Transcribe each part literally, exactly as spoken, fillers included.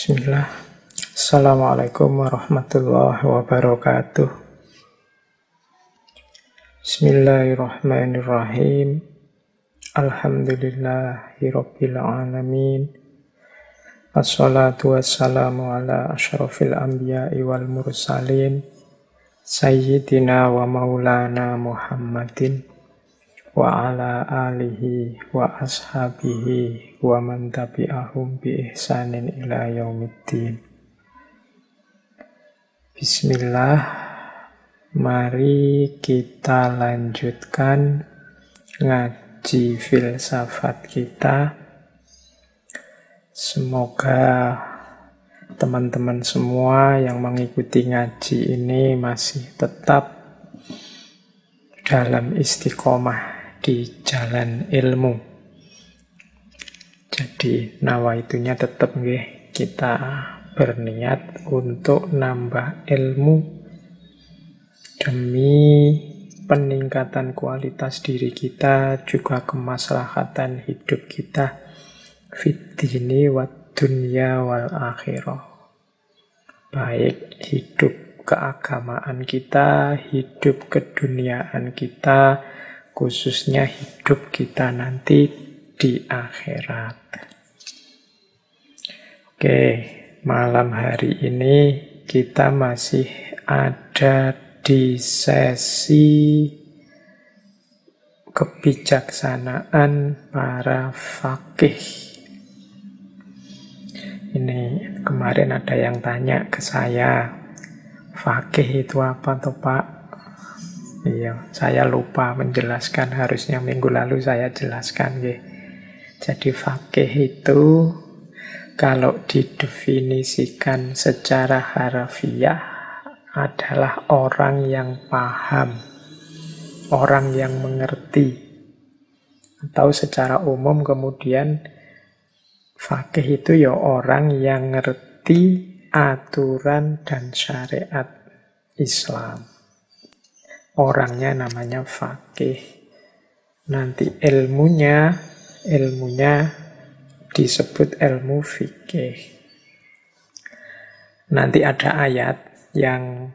Bismillah. Assalamualaikum warahmatullahi wabarakatuh. Bismillahirrahmanirrahim. Alhamdulillahirabbil alamin. Assalatu wassalamu ala asyrafil anbiya'i wal mursalin sayyidina wa maulana Muhammadin wa ala alihi wa ashabihi wa man tabi'ahum bi ihsanin ila yaumiddin. Bismillah, mari kita lanjutkan ngaji filsafat kita. Semoga teman-teman semua yang mengikuti ngaji ini masih tetap dalam istiqomah di jalan ilmu. Jadi nawaitunya tetap nggih, kita berniat untuk nambah ilmu demi peningkatan kualitas diri kita, juga kemaslahatan hidup kita fitdini wad dunya wal akhirah, baik hidup keagamaan kita, hidup keduniaan kita, khususnya hidup kita nanti di akhirat. Oke, malam hari ini kita masih ada di sesi kebijaksanaan para faqih. Ini kemarin ada yang tanya ke saya, faqih itu apa tuh Pak? Iya, saya lupa menjelaskan, harusnya minggu lalu saya jelaskan ya. Jadi faqih itu kalau didefinisikan secara harafiah adalah orang yang paham, orang yang mengerti, atau secara umum kemudian faqih itu ya orang yang ngerti aturan dan syariat Islam. Orangnya namanya faqih. Nanti ilmunya, ilmunya disebut ilmu fikih. Nanti ada ayat yang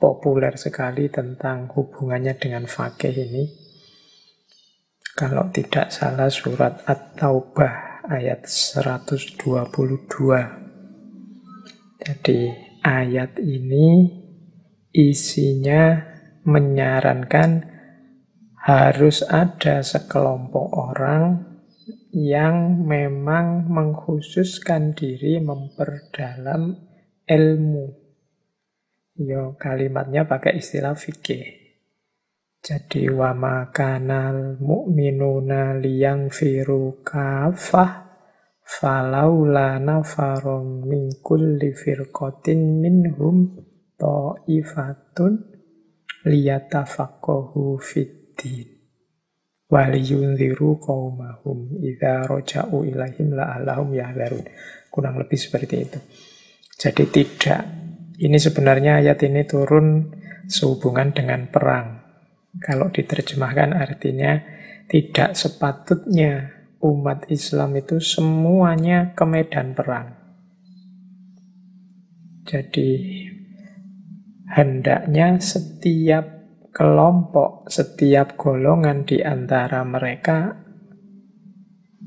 populer sekali tentang hubungannya dengan faqih ini. Kalau tidak salah surat At-Taubah ayat seratus dua puluh dua. Jadi ayat ini isinya menyarankan harus ada sekelompok orang yang memang mengkhususkan diri memperdalam ilmu. Yo, kalimatnya pakai istilah fikih. Jadi wa makanal mu'minuna liyang firu kafah falaula nafarum min kulli firqatin minhum ta'ifatun liyatafaqahu fiddin waliyunziru qaumahum idza raja'u ilaihim la'allahum yahdharun. Kurang lebih seperti itu. Jadi tidak, ini sebenarnya ayat ini turun sehubungan dengan perang. Kalau diterjemahkan artinya tidak sepatutnya umat Islam itu semuanya ke medan perang. Jadi hendaknya setiap kelompok, setiap golongan di antara mereka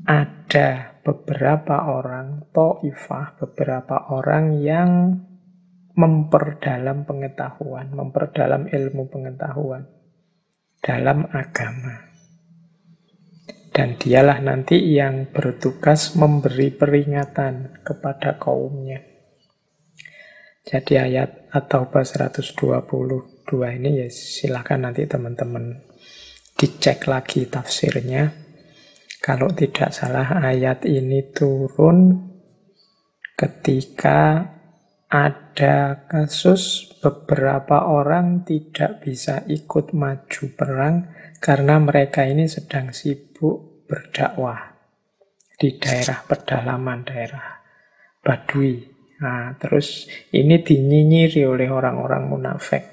ada beberapa orang, ta'ifah, beberapa orang yang memperdalam pengetahuan, memperdalam ilmu pengetahuan dalam agama. Dan dialah nanti yang bertugas memberi peringatan kepada kaumnya. Jadi ayat At-Taubah seratus dua puluh dua ini ya silakan nanti teman-teman dicek lagi tafsirnya. Kalau tidak salah ayat ini turun ketika ada kasus beberapa orang tidak bisa ikut maju perang karena mereka ini sedang sibuk berdakwah di daerah pedalaman, daerah Badui. Nah, terus ini dinyinyiri oleh orang-orang munafik.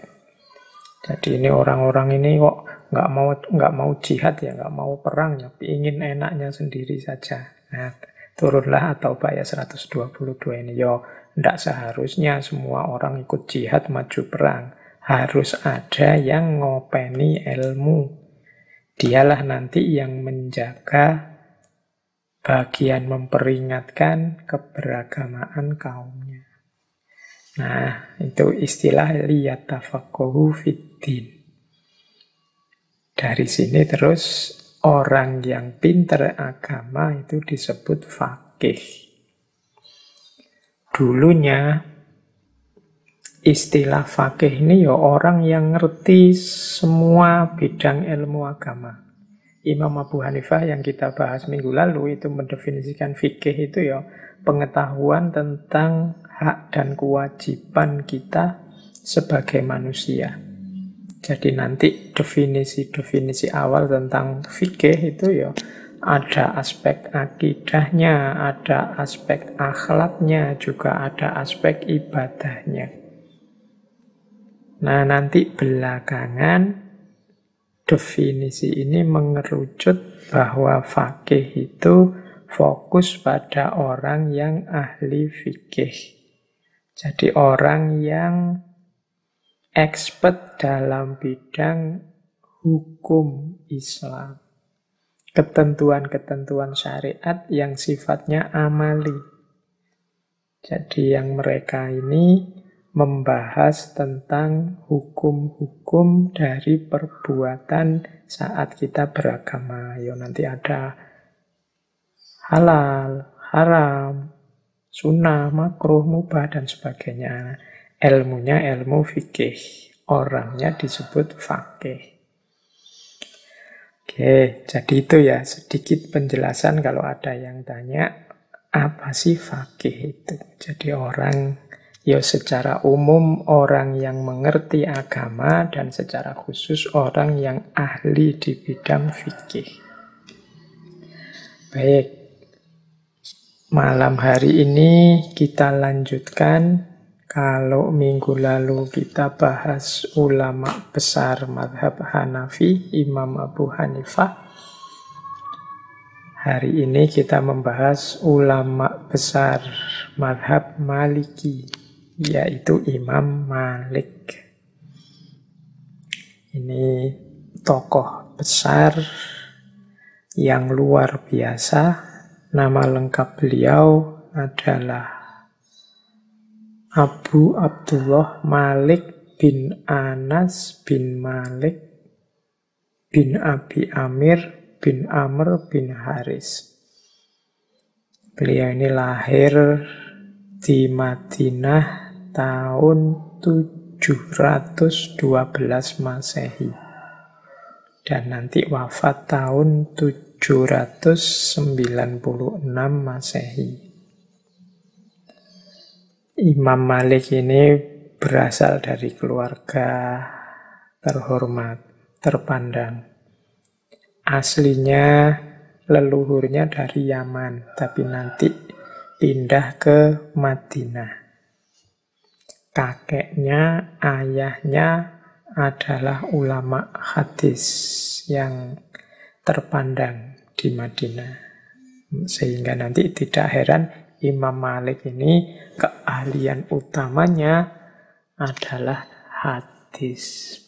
Jadi ini orang-orang ini kok nggak mau nggak mau jihad ya, nggak mau perang ya, ingin enaknya sendiri saja. Nah, turunlah At-Taubah ayat seratus dua puluh dua ini. Yo, ndak seharusnya semua orang ikut jihad maju perang. Harus ada yang ngopeni ilmu. Dialah nanti yang menjaga bagian memperingatkan keberagamaan kaumnya. Nah, itu istilah liyatafaqahu fiddin. Dari sini terus orang yang pinter agama itu disebut faqih. Dulunya istilah faqih ini ya orang yang ngerti semua bidang ilmu agama. Imam Abu Hanifah yang kita bahas minggu lalu itu mendefinisikan fikih itu ya pengetahuan tentang hak dan kewajiban kita sebagai manusia. Jadi nanti definisi-definisi awal tentang fikih itu ya ada aspek akidahnya, ada aspek akhlaknya, juga ada aspek ibadahnya. Nah, nanti belakangan definisi ini mengerucut bahwa fakih itu fokus pada orang yang ahli fikih. Jadi orang yang expert dalam bidang hukum Islam. Ketentuan-ketentuan syariat yang sifatnya amali. Jadi yang mereka ini membahas tentang hukum-hukum dari perbuatan saat kita beragama. Yo, nanti ada halal, haram, sunnah, makruh, mubah, dan sebagainya. Ilmunya ilmu fikih, orangnya disebut faqih. Oke, jadi itu ya sedikit penjelasan kalau ada yang tanya apa sih faqih itu. Jadi orang, ya secara umum orang yang mengerti agama dan secara khusus orang yang ahli di bidang fikih. Baik, malam hari ini kita lanjutkan. Kalau minggu lalu kita bahas ulama besar mazhab Hanafi, Imam Abu Hanifah. Hari ini kita membahas ulama besar mazhab Maliki, yaitu Imam Malik. Ini tokoh besar yang luar biasa. Nama lengkap beliau adalah Abu Abdullah Malik bin Anas bin Malik bin Abi Amir bin Amr bin Haris. Beliau ini lahir di Madinah tahun tujuh ratus dua belas Masehi dan nanti wafat tahun tujuh ratus sembilan puluh enam Masehi. Imam Malik ini berasal dari keluarga terhormat, terpandang. Aslinya leluhurnya dari Yaman, tapi nanti pindah ke Madinah. Kakeknya, ayahnya adalah ulama hadis yang terpandang di Madinah. Sehingga nanti tidak heran Imam Malik ini keahlian utamanya adalah hadis.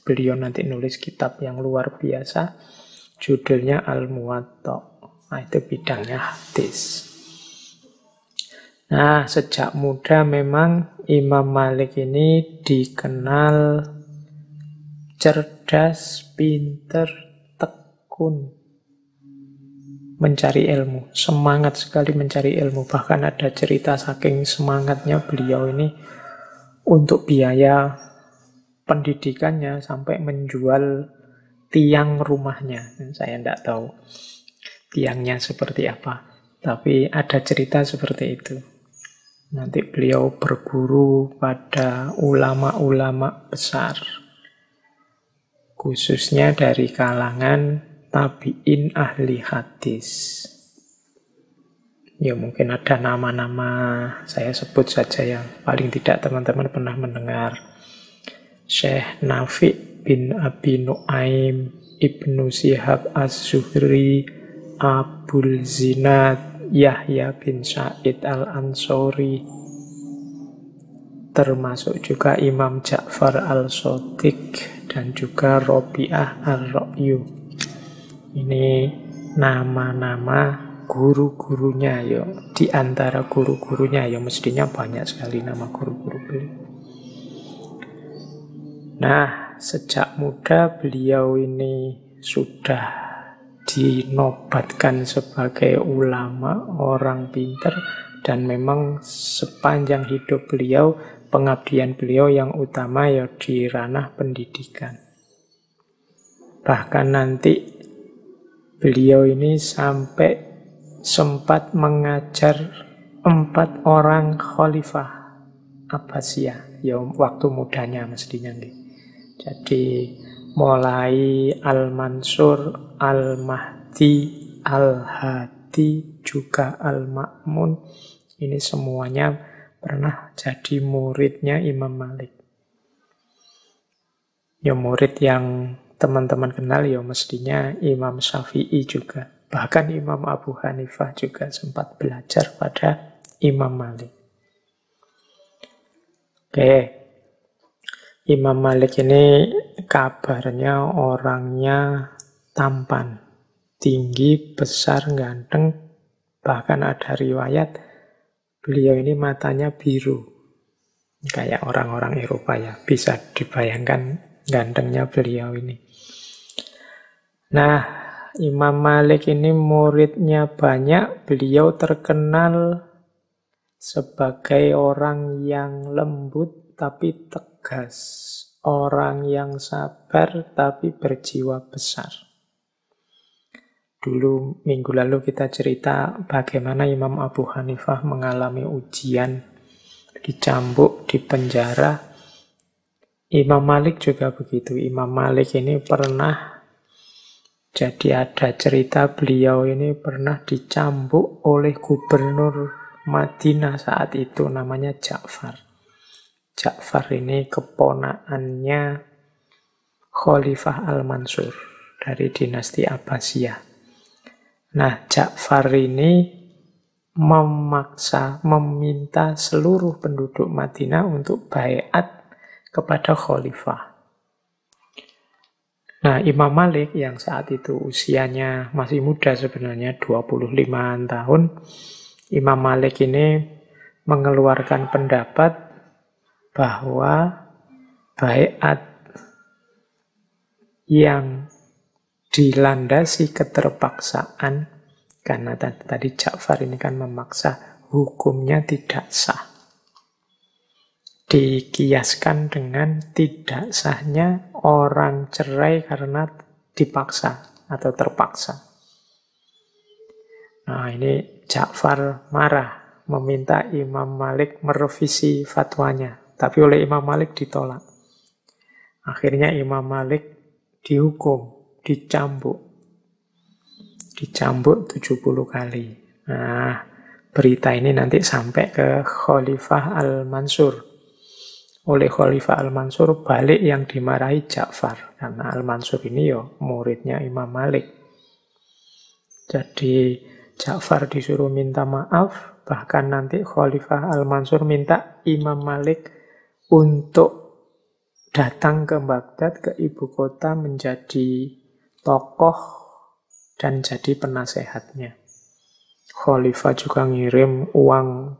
Beliau nanti nulis kitab yang luar biasa, judulnya Al-Muwatta. Nah, itu bidangnya hadis. Nah, sejak muda memang Imam Malik ini dikenal cerdas, pinter, tekun mencari ilmu, semangat sekali mencari ilmu. Bahkan ada cerita saking semangatnya beliau ini untuk biaya pendidikannya sampai menjual tiang rumahnya. Saya tidak tahu tiangnya seperti apa, tapi ada cerita seperti itu. Nanti beliau berguru pada ulama-ulama besar, khususnya dari kalangan tabi'in ahli hadis. Ya, mungkin ada nama-nama, saya sebut saja yang paling tidak teman-teman pernah mendengar. Syekh Nafi bin Abi Nu'aim, Ibnu Shihab Az-Zuhri, Abul Zinad, Yahya bin Said Al-Anshori, termasuk juga Imam Ja'far Al-Sadiq dan juga Rabi'ah Al-Ra'yu. Ini nama-nama guru-gurunya yo, di antara guru-gurunya yo, mestinya banyak sekali nama guru-guru beliau. Nah, sejak muda beliau ini sudah dinobatkan sebagai ulama, orang pintar, dan memang sepanjang hidup beliau, pengabdian beliau yang utama ya di ranah pendidikan. Bahkan nanti beliau ini sampai sempat mengajar empat orang khalifah Abbasiyah, ya waktu mudanya mestinya nih. Jadi mulai Al-Mansur, Al-Mahdi, Al-Hadi, juga Al-Ma'mun, ini semuanya pernah jadi muridnya Imam Malik. Ya murid yang teman-teman kenal ya mestinya Imam Syafi'i juga. Bahkan Imam Abu Hanifah juga sempat belajar pada Imam Malik. Oke, Imam Malik ini kabarnya orangnya tampan, tinggi, besar, ganteng. Bahkan ada riwayat beliau ini matanya biru, kayak orang-orang Eropa ya. Bisa dibayangkan gantengnya beliau ini. Nah, Imam Malik ini muridnya banyak, beliau terkenal sebagai orang yang lembut tapi tegas, orang yang sabar tapi berjiwa besar. Dulu minggu lalu kita cerita bagaimana Imam Abu Hanifah mengalami ujian, dicambuk, dipenjara. Imam Malik juga begitu. Imam Malik ini pernah, jadi ada cerita beliau ini pernah dicambuk oleh gubernur Madinah saat itu, namanya Ja'far. Ja'far ini keponakannya Khalifah Al-Mansur dari dinasti Abbasiyah. Nah, Ja'far ini memaksa, meminta seluruh penduduk Madinah untuk baiat kepada Khalifah. Nah, Imam Malik yang saat itu usianya masih muda sebenarnya, dua puluh lima tahun, Imam Malik ini mengeluarkan pendapat bahwa baiat yang dilandasi keterpaksaan, karena tadi Ja'far ini kan memaksa, hukumnya tidak sah. Dikiaskan dengan tidak sahnya orang cerai karena dipaksa atau terpaksa. Nah, ini Ja'far marah, meminta Imam Malik merevisi fatwanya. Tapi oleh Imam Malik ditolak. Akhirnya Imam Malik dihukum, dicambuk. Dicambuk tujuh puluh kali. Nah, berita ini nanti sampai ke Khalifah Al-Mansur. Oleh Khalifah Al-Mansur balik yang dimarahi Ja'far, karena Al-Mansur ini yo muridnya Imam Malik. Jadi Ja'far disuruh minta maaf, bahkan nanti Khalifah Al-Mansur minta Imam Malik untuk datang ke Baghdad, ke ibu kota, menjadi tokoh dan jadi penasehatnya. Khalifah juga ngirim uang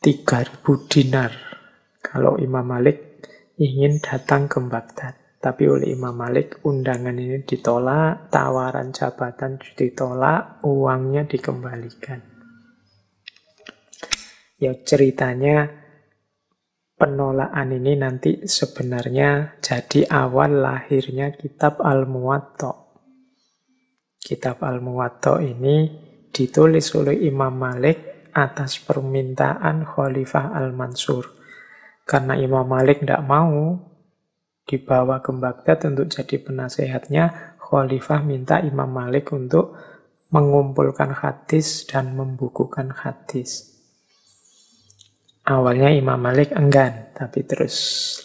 tiga ribu dinar kalau Imam Malik ingin datang ke Baghdad. Tapi oleh Imam Malik undangan ini ditolak, tawaran jabatan ditolak, uangnya dikembalikan. Ya ceritanya penolakan ini nanti sebenarnya jadi awal lahirnya kitab Al-Muwatta. Kitab Al-Muwatta ini ditulis oleh Imam Malik atas permintaan Khalifah Al-Mansur. Karena Imam Malik tidak mau dibawa ke Baghdad untuk jadi penasehatnya, Khalifah minta Imam Malik untuk mengumpulkan hadis dan membukukan hadis. Awalnya Imam Malik enggan, tapi terus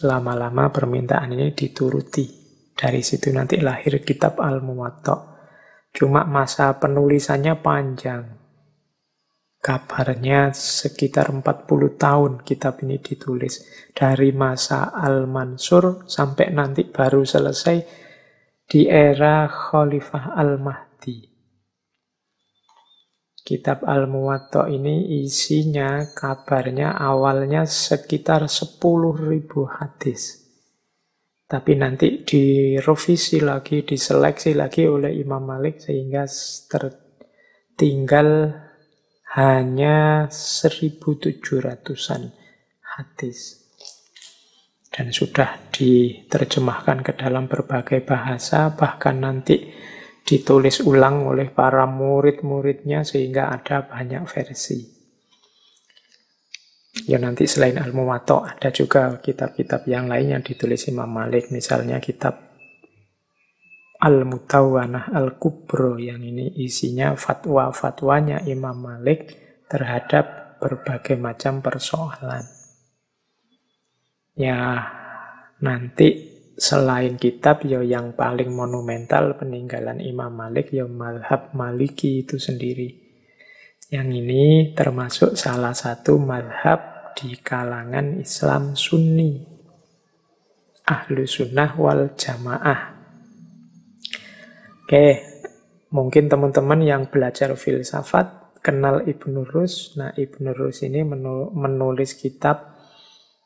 lama-lama permintaan ini dituruti. Dari situ nanti lahir kitab Al-Muwatta. Cuma masa penulisannya panjang. Kabarnya sekitar empat puluh tahun kitab ini ditulis. Dari masa Al-Mansur sampai nanti baru selesai di era Khalifah Al-Mahdi. Kitab Al-Muwatta ini isinya kabarnya awalnya sekitar sepuluh ribu hadis. Tapi nanti direvisi lagi, diseleksi lagi oleh Imam Malik sehingga tertinggal hanya seribu tujuh ratusan hadis. Dan sudah diterjemahkan ke dalam berbagai bahasa, bahkan nanti ditulis ulang oleh para murid-muridnya sehingga ada banyak versi. Ya, nanti selain Al-Muwatta ada juga kitab-kitab yang lain yang ditulis Imam Malik, misalnya kitab Al-Mudawwana Al-Kubra, yang ini isinya fatwa-fatwanya Imam Malik terhadap berbagai macam persoalan. Ya, nanti selain kitab, ya yang paling monumental peninggalan Imam Malik, ya mazhab Maliki itu sendiri. Yang ini termasuk salah satu mazhab di kalangan Islam Sunni, Ahlu Sunnah wal Jamaah. Oke, okay. Mungkin teman-teman yang belajar filsafat kenal Ibnu Rus. Nah, Ibnu Rus ini menulis kitab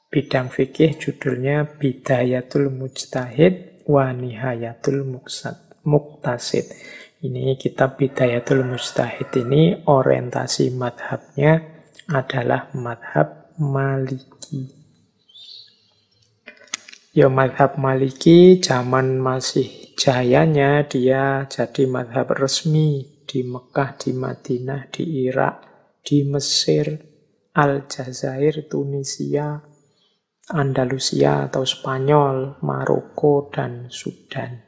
bidang fikih judulnya Bidayatul Mujtahid Wanihayatul Muqtasid. Ini kitab Bidayatul Mujtahid ini orientasi madhabnya adalah madhab Maliki. Ya, madhab Maliki zaman masih jayanya dia jadi madhab resmi di Mekah, di Madinah, di Irak, di Mesir, Aljazair, Tunisia, Andalusia atau Spanyol, Maroko, dan Sudan.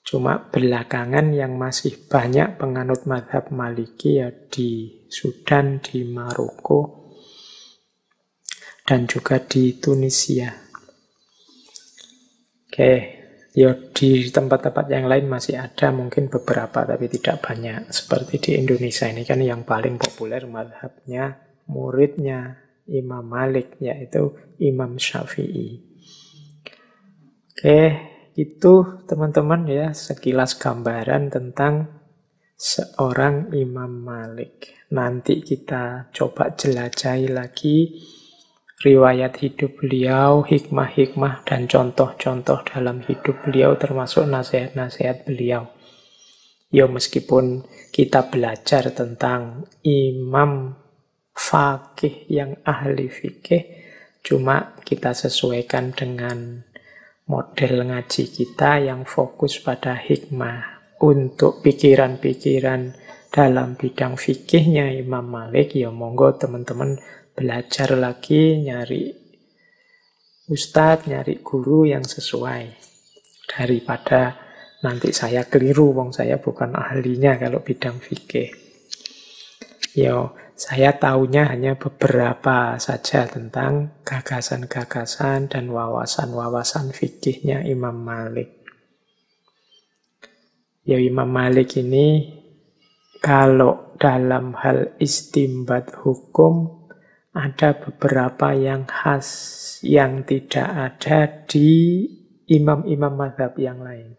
Cuma belakangan yang masih banyak penganut madhab Maliki ya di Sudan, di Maroko, dan juga di Tunisia. Oke. Ya, di tempat-tempat yang lain masih ada mungkin beberapa, tapi tidak banyak. Seperti di Indonesia ini kan yang paling populer mazhabnya muridnya Imam Malik, yaitu Imam Syafi'i. Oke, itu teman-teman ya sekilas gambaran tentang seorang Imam Malik. Nanti kita coba jelajahi lagi riwayat hidup beliau, hikmah-hikmah, dan contoh-contoh dalam hidup beliau, termasuk nasihat-nasihat beliau. Ya, meskipun kita belajar tentang imam fakih yang ahli fikih, cuma kita sesuaikan dengan model ngaji kita yang fokus pada hikmah. Untuk pikiran-pikiran dalam bidang fikihnya Imam Malik, ya monggo teman-teman belajar lagi, nyari ustadz, nyari guru yang sesuai. Daripada nanti saya keliru, wong saya bukan ahlinya kalau bidang fikih. Yo, saya taunya hanya beberapa saja tentang gagasan-gagasan dan wawasan-wawasan fikihnya Imam Malik. Yo, Imam Malik ini kalau dalam hal istimbat hukum ada beberapa yang khas yang tidak ada di imam-imam mazhab yang lain.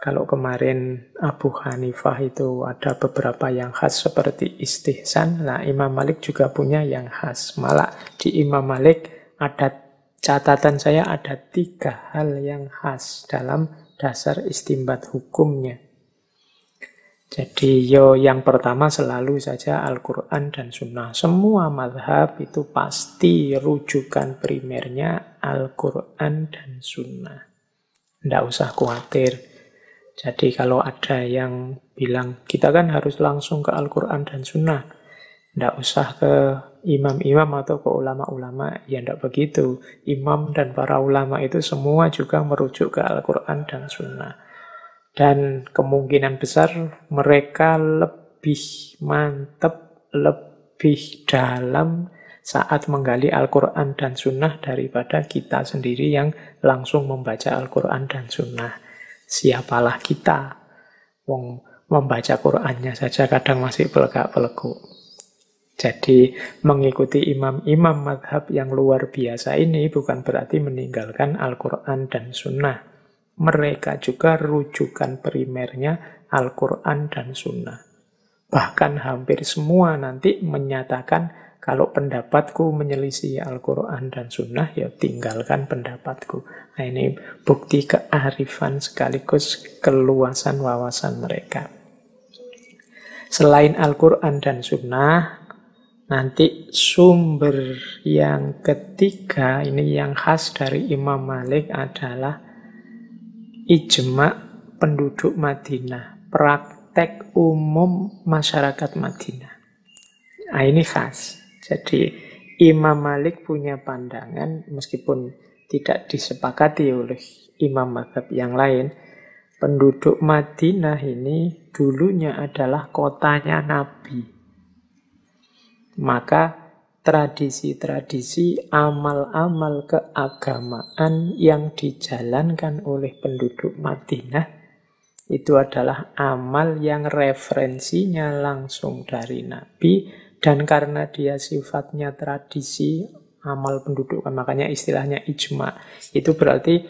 Kalau kemarin Abu Hanifah itu ada beberapa yang khas seperti istihsan, nah Imam Malik juga punya yang khas. Malah di Imam Malik ada catatan saya ada tiga hal yang khas dalam dasar istimbat hukumnya. Jadi yo yang pertama selalu saja Al-Quran dan Sunnah. Semua mazhab itu pasti rujukan primernya Al-Quran dan Sunnah. Tidak usah khawatir. Jadi kalau ada yang bilang kita kan harus langsung ke Al-Quran dan Sunnah, tidak usah ke imam-imam atau ke ulama-ulama, ya tidak begitu. Imam dan para ulama itu semua juga merujuk ke Al-Quran dan Sunnah. Dan kemungkinan besar mereka lebih mantap, lebih dalam saat menggali Al-Quran dan Sunnah daripada kita sendiri yang langsung membaca Al-Quran dan Sunnah. Siapalah kita? Wong membaca Qur'annya saja kadang masih belegak-beleguk. Jadi mengikuti imam-imam madhab yang luar biasa ini bukan berarti meninggalkan Al-Quran dan Sunnah. Mereka juga rujukan primernya Al-Quran dan Sunnah. Bahkan hampir semua nanti menyatakan kalau pendapatku menyelisih Al-Quran dan Sunnah, ya tinggalkan pendapatku. Nah, ini bukti kearifan sekaligus keluasan wawasan mereka. Selain Al-Quran dan Sunnah, nanti sumber yang ketiga, ini yang khas dari Imam Malik, adalah ijma penduduk Madinah, praktek umum masyarakat Madinah. Nah, ini khas. Jadi Imam Malik punya pandangan, meskipun tidak disepakati oleh imam mazhab yang lain, penduduk Madinah ini dulunya adalah kotanya Nabi. Maka tradisi-tradisi, amal-amal keagamaan yang dijalankan oleh penduduk Madinah itu adalah amal yang referensinya langsung dari Nabi, dan karena dia sifatnya tradisi amal penduduk, makanya istilahnya ijma. Itu berarti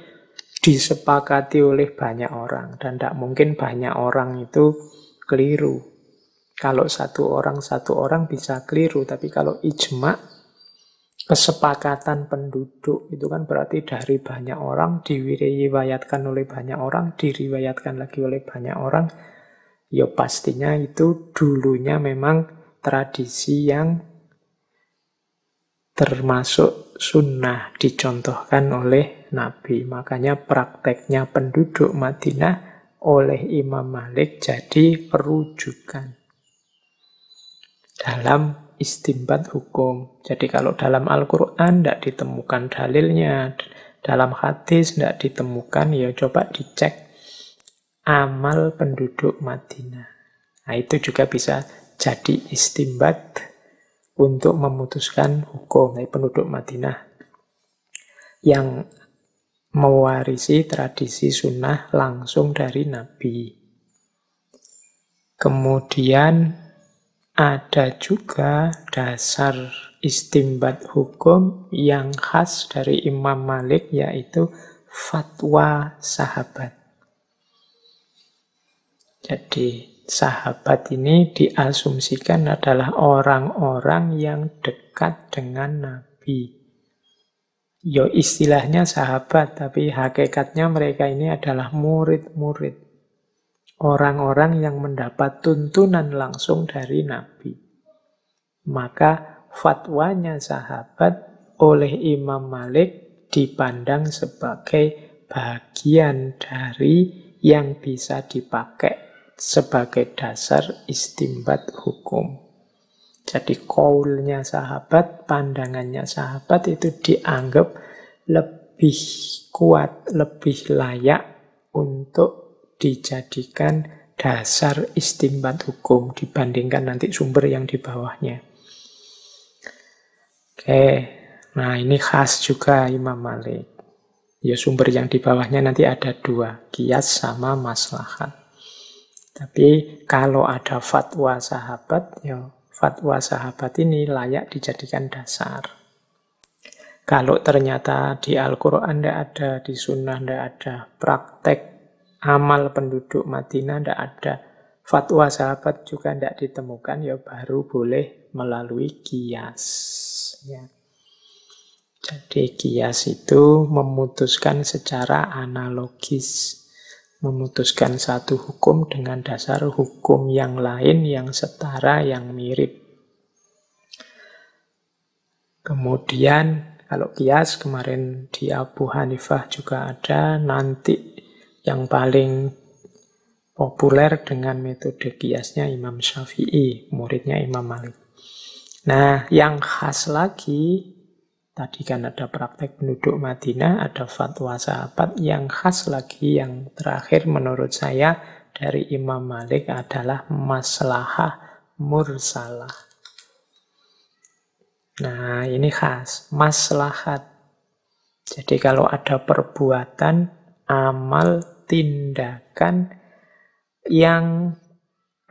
disepakati oleh banyak orang, dan tidak mungkin banyak orang itu keliru. Kalau satu orang, satu orang bisa keliru, tapi kalau ijma, kesepakatan penduduk, itu kan berarti dari banyak orang, diriwayatkan oleh banyak orang, diriwayatkan lagi oleh banyak orang, ya pastinya itu dulunya memang tradisi yang termasuk sunnah, dicontohkan oleh Nabi. Makanya prakteknya penduduk Madinah oleh Imam Malik jadi rujukan dalam istinbat hukum. Jadi kalau dalam Al-Quran tidak ditemukan dalilnya, dalam hadis tidak ditemukan, ya coba dicek amal penduduk Madinah. Nah, itu juga bisa jadi istinbat untuk memutuskan hukum. Nah, penduduk Madinah yang mewarisi tradisi sunnah langsung dari Nabi. Kemudian ada juga dasar istinbat hukum yang khas dari Imam Malik, yaitu fatwa sahabat. Jadi sahabat ini diasumsikan adalah orang-orang yang dekat dengan Nabi. Yo istilahnya sahabat, tapi hakikatnya mereka ini adalah murid-murid. Orang-orang yang mendapat tuntunan langsung dari Nabi. Maka fatwanya sahabat oleh Imam Malik dipandang sebagai bagian dari yang bisa dipakai sebagai dasar istinbat hukum. Jadi kaulnya sahabat, pandangannya sahabat itu dianggap lebih kuat, lebih layak untuk dijadikan dasar istinbat hukum dibandingkan nanti sumber yang di bawahnya. Oke, nah ini khas juga Imam Malik. Ya, sumber yang di bawahnya nanti ada dua, kias sama maslahat. Tapi kalau ada fatwa sahabat, ya fatwa sahabat ini layak dijadikan dasar. Kalau ternyata di Al-Quran tidak ada, di Sunnah tidak ada, praktek amal penduduk Madinah tidak ada, fatwa sahabat juga tidak ditemukan, ya baru boleh melalui qiyas. Ya. Jadi qiyas itu memutuskan secara analogis, memutuskan satu hukum dengan dasar hukum yang lain, yang setara, yang mirip. Kemudian kalau qiyas kemarin di Abu Hanifah juga ada, nanti yang paling populer dengan metode qiyasnya Imam Syafi'i, muridnya Imam Malik. Nah, yang khas lagi, tadi kan ada praktek penduduk Madinah, ada fatwa sahabat, yang khas lagi, yang terakhir menurut saya dari Imam Malik adalah maslahah mursalah. Nah, ini khas, maslahat. Jadi kalau ada perbuatan, amal, tindakan yang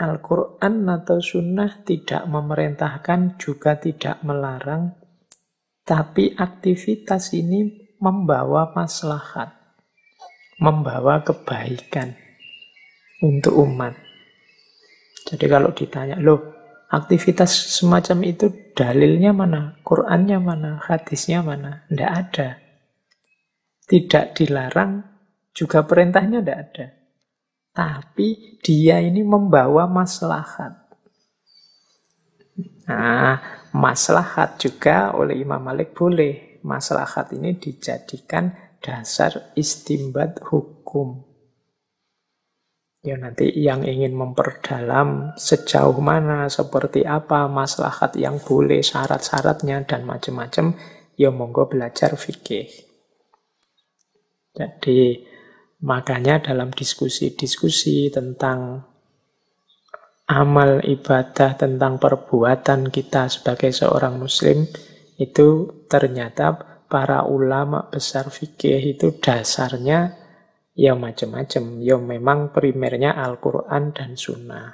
Al-Quran atau sunnah tidak memerintahkan juga tidak melarang, tapi aktivitas ini membawa maslahat, membawa kebaikan untuk umat. Jadi kalau ditanya, loh, aktivitas semacam itu dalilnya mana? Qurannya mana? Hadisnya mana? Tidak ada. Tidak dilarang, juga perintahnya tidak ada. Tapi dia ini membawa maslahat. Nah, maslahat juga oleh Imam Malik boleh. Maslahat ini dijadikan dasar istinbat hukum. Ya, nanti yang ingin memperdalam sejauh mana, seperti apa maslahat yang boleh, syarat-syaratnya, dan macam-macam, ya monggo belajar fikih. Jadi, makanya dalam diskusi-diskusi tentang amal ibadah, tentang perbuatan kita sebagai seorang muslim, itu ternyata para ulama besar fikih itu dasarnya ya macam-macam, ya memang primernya Al-Quran dan Sunnah.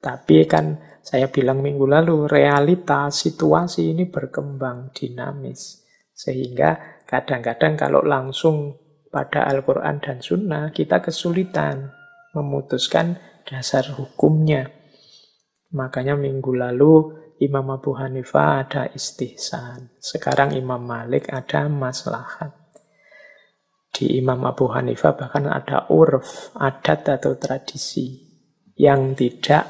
Tapi kan saya bilang minggu lalu, realita situasi ini berkembang dinamis. Sehingga kadang-kadang kalau langsung pada Al-Quran dan Sunnah, kita kesulitan memutuskan dasar hukumnya. Makanya minggu lalu Imam Abu Hanifah ada istihsan. Sekarang Imam Malik ada maslahat. Di Imam Abu Hanifah bahkan ada urf, adat atau tradisi yang tidak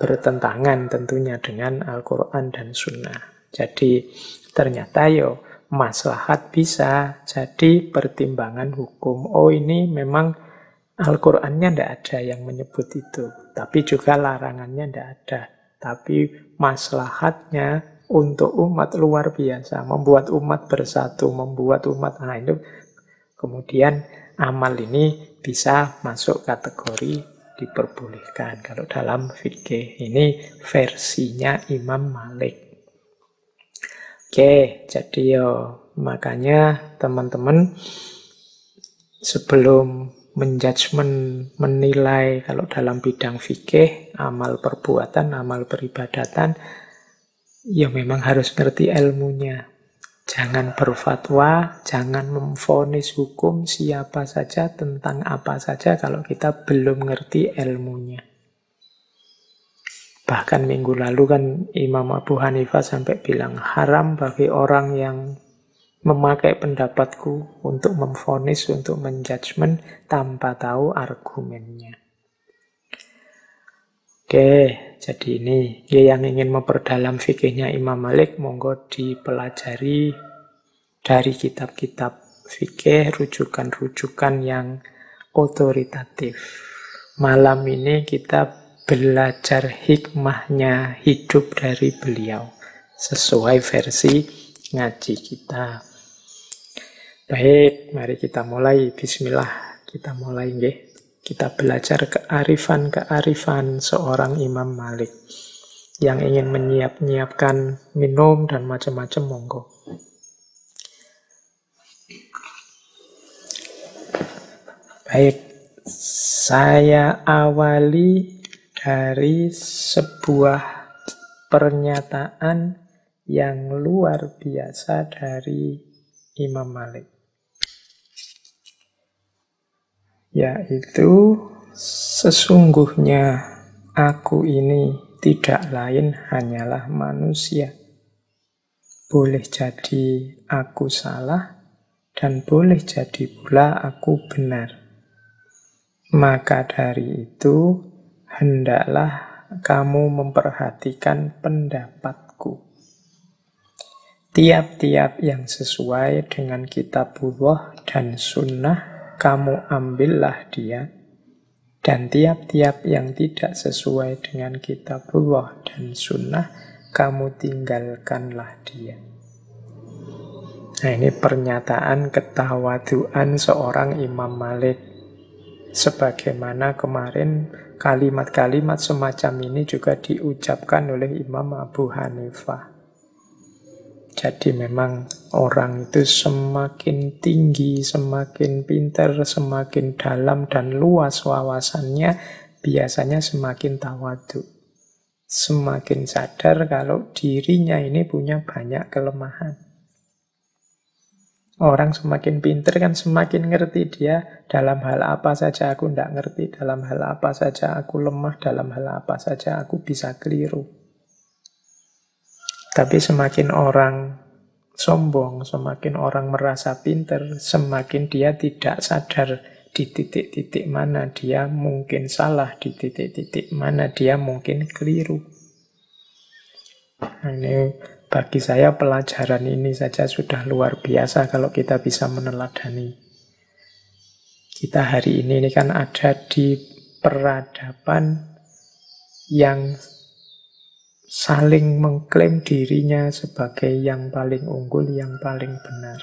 bertentangan tentunya dengan Al-Quran dan Sunnah. Jadi ternyata yo maslahat bisa jadi pertimbangan hukum. Oh, ini memang Al-Qurannya tidak ada yang menyebut itu, tapi juga larangannya tidak ada. Tapi maslahatnya untuk umat luar biasa, membuat umat bersatu, membuat umat hidup. Kemudian amal ini bisa masuk kategori diperbolehkan kalau dalam fikih. Ini versinya Imam Malik. Oke, jadi yo makanya teman-teman sebelum menjudgment, menilai kalau dalam bidang fikih, amal perbuatan, amal peribadatan, ya memang harus ngerti ilmunya. Jangan berfatwa, jangan memvonis hukum siapa saja tentang apa saja kalau kita belum ngerti ilmunya. Bahkan minggu lalu kan Imam Abu Hanifah sampai bilang haram bagi orang yang memakai pendapatku untuk memvonis, untuk menjudgment tanpa tahu argumennya. Oke, jadi ini ya yang ingin memperdalam fikihnya Imam Malik, monggo dipelajari dari kitab-kitab fikih, rujukan-rujukan yang otoritatif. Malam ini kita belajar hikmahnya hidup dari beliau, sesuai versi ngaji kita. Baik, mari kita mulai. Bismillah, kita mulai nggih. Kita belajar kearifan-kearifan seorang Imam Malik. Yang ingin menyiap-nyiapkan minum dan macam-macam, monggo. Baik, saya awali dari sebuah pernyataan yang luar biasa dari Imam Malik. Yaitu, sesungguhnya aku ini tidak lain hanyalah manusia. Boleh jadi aku salah, dan boleh jadi pula aku benar. Maka dari itu, hendaklah kamu memperhatikan pendapatku. Tiap-tiap yang sesuai dengan kitabullah dan sunnah, kamu ambillah dia, dan tiap-tiap yang tidak sesuai dengan kitabullah dan sunnah, kamu tinggalkanlah dia. Nah, ini pernyataan ketawaduan seorang Imam Malik. Sebagaimana kemarin kalimat-kalimat semacam ini juga diucapkan oleh Imam Abu Hanifah. Jadi memang orang itu semakin tinggi, semakin pintar, semakin dalam dan luas wawasannya, biasanya semakin tawadhu, semakin sadar kalau dirinya ini punya banyak kelemahan. Orang semakin pinter kan semakin ngerti dia dalam hal apa saja aku tidak ngerti, dalam hal apa saja aku lemah, dalam hal apa saja aku bisa keliru. Tapi semakin orang sombong, semakin orang merasa pinter, semakin dia tidak sadar di titik-titik mana dia mungkin salah, di titik-titik mana dia mungkin keliru. Ini bagi saya pelajaran ini saja sudah luar biasa kalau kita bisa meneladani. Kita hari ini, ini kan ada di peradaban yang saling mengklaim dirinya sebagai yang paling unggul, yang paling benar.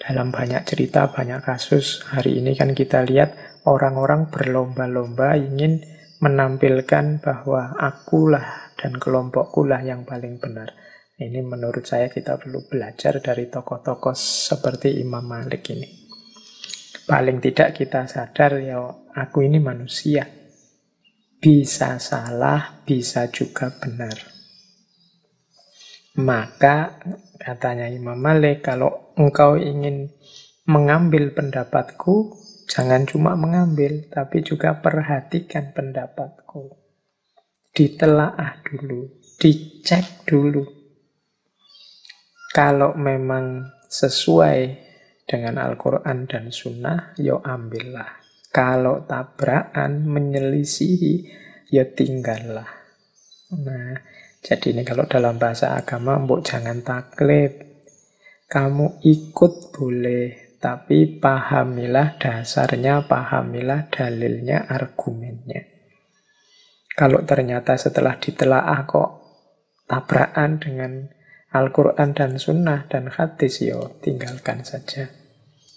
Dalam banyak cerita, banyak kasus, hari ini kan kita lihat orang-orang berlomba-lomba ingin menampilkan bahwa akulah dan kelompokkulah yang paling benar. Ini menurut saya kita perlu belajar dari tokoh-tokoh seperti Imam Malik ini. Paling tidak kita sadar ya, aku ini manusia. Bisa salah, bisa juga benar. Maka katanya Imam Malik, kalau engkau ingin mengambil pendapatku, jangan cuma mengambil, tapi juga perhatikan pendapatku. Ditelaah dulu, dicek dulu. Kalau memang sesuai dengan Al-Quran dan Sunnah, ya ambillah. Kalau tabrakan, menyelisihi, ya tinggallah. Nah, jadi ini kalau dalam bahasa agama, mbok jangan taklid. Kamu ikut boleh, tapi pahamilah dasarnya, pahamilah dalilnya, argumennya. Kalau ternyata setelah ditelaah kok tabrakan dengan Al-Quran dan Sunnah dan Hadis, yo tinggalkan saja.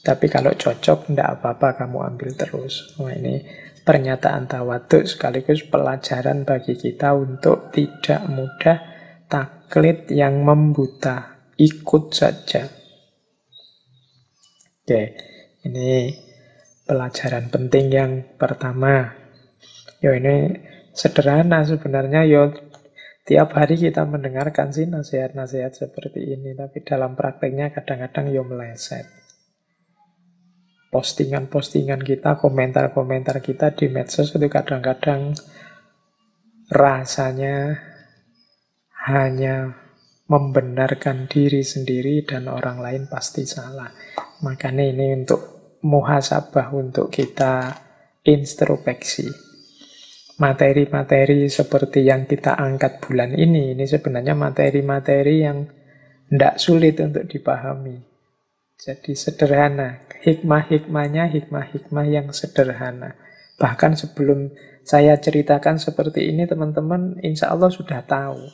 Tapi kalau cocok, tidak apa-apa kamu ambil terus. Nah, ini pernyataan tawadhu sekaligus pelajaran bagi kita untuk tidak mudah taklid yang membuta. Ikut saja. Oke, ini pelajaran penting yang pertama. Yo ini sederhana sebenarnya, yo tiap hari kita mendengarkan sih nasihat-nasihat seperti ini, tapi dalam prakteknya kadang-kadang yo meleset. Postingan-postingan kita, komentar-komentar kita di medsos itu kadang-kadang rasanya hanya membenarkan diri sendiri dan orang lain pasti salah. Makanya ini untuk muhasabah, untuk kita introspeksi. Materi-materi seperti yang kita angkat bulan ini, ini sebenarnya materi-materi yang tidak sulit untuk dipahami. Jadi sederhana, hikmah-hikmahnya hikmah-hikmah yang sederhana. Bahkan sebelum saya ceritakan seperti ini, teman-teman insya Allah sudah tahu.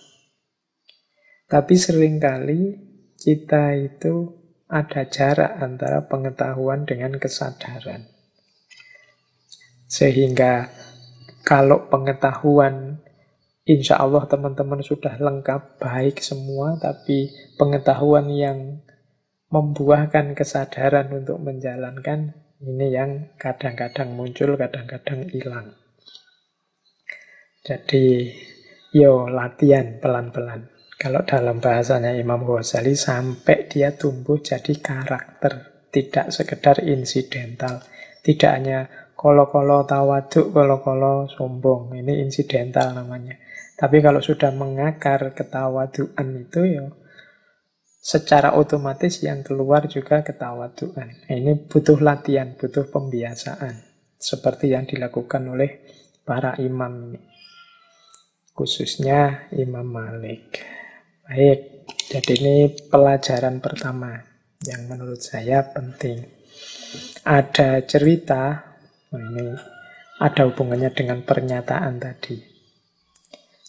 Tapi seringkali kita itu ada jarak antara pengetahuan dengan kesadaran. Sehingga kalau pengetahuan, insya Allah teman-teman sudah lengkap, baik semua, tapi pengetahuan yang membuahkan kesadaran untuk menjalankan, ini yang kadang-kadang muncul, kadang-kadang hilang. Jadi, yo latihan pelan-pelan. Kalau dalam bahasanya Imam Ghazali, sampai dia tumbuh jadi karakter, tidak sekedar insidental, tidak hanya kolo-kolo tawadhu, kolo-kolo sombong. Ini insidental namanya. Tapi kalau sudah mengakar ketawadhuan itu, ya secara otomatis yang keluar juga ketawadhuan. Ini butuh latihan, butuh pembiasaan. Seperti yang dilakukan oleh para imam ini. Khususnya Imam Malik. Baik, jadi ini pelajaran pertama yang menurut saya penting. Ada cerita. Nah, ini ada hubungannya dengan pernyataan tadi.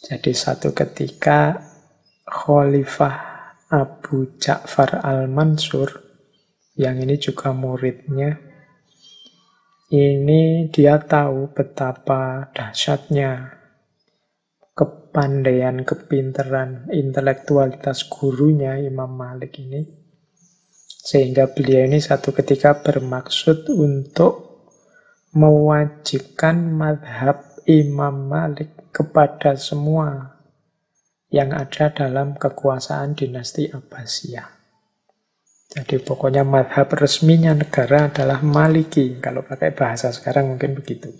Jadi satu ketika Khalifah Abu Ja'far Al-Mansur, yang ini juga muridnya, ini dia tahu betapa dahsyatnya kepandaian, kepinteran, intelektualitas gurunya Imam Malik ini. Sehingga beliau ini satu ketika bermaksud untuk mewajibkan madhab Imam Malik kepada semua yang ada dalam kekuasaan dinasti Abbasiyah. Jadi pokoknya madhab resminya negara adalah Maliki. Kalau pakai bahasa sekarang mungkin begitu.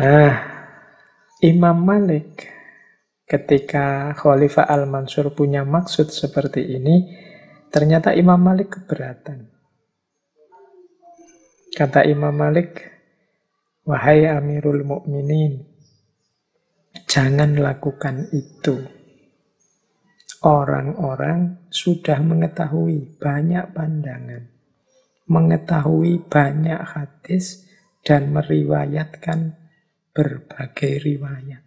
Nah, Imam Malik ketika Khalifah Al-Mansur punya maksud seperti ini, ternyata Imam Malik keberatan. Kata Imam Malik, "Wahai Amirul Mukminin, jangan lakukan itu. Orang-orang sudah mengetahui banyak pandangan, mengetahui banyak hadis, dan meriwayatkan berbagai riwayat.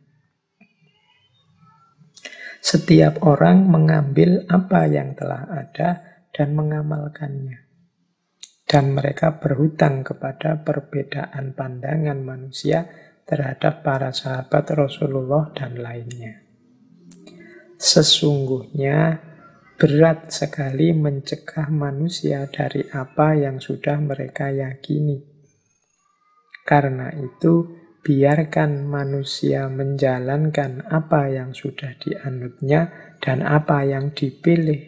Setiap orang mengambil apa yang telah ada dan mengamalkannya. Dan mereka berhutang kepada perbedaan pandangan manusia terhadap para sahabat Rasulullah dan lainnya. Sesungguhnya berat sekali mencegah manusia dari apa yang sudah mereka yakini. Karena itu, biarkan manusia menjalankan apa yang sudah dianutnya dan apa yang dipilih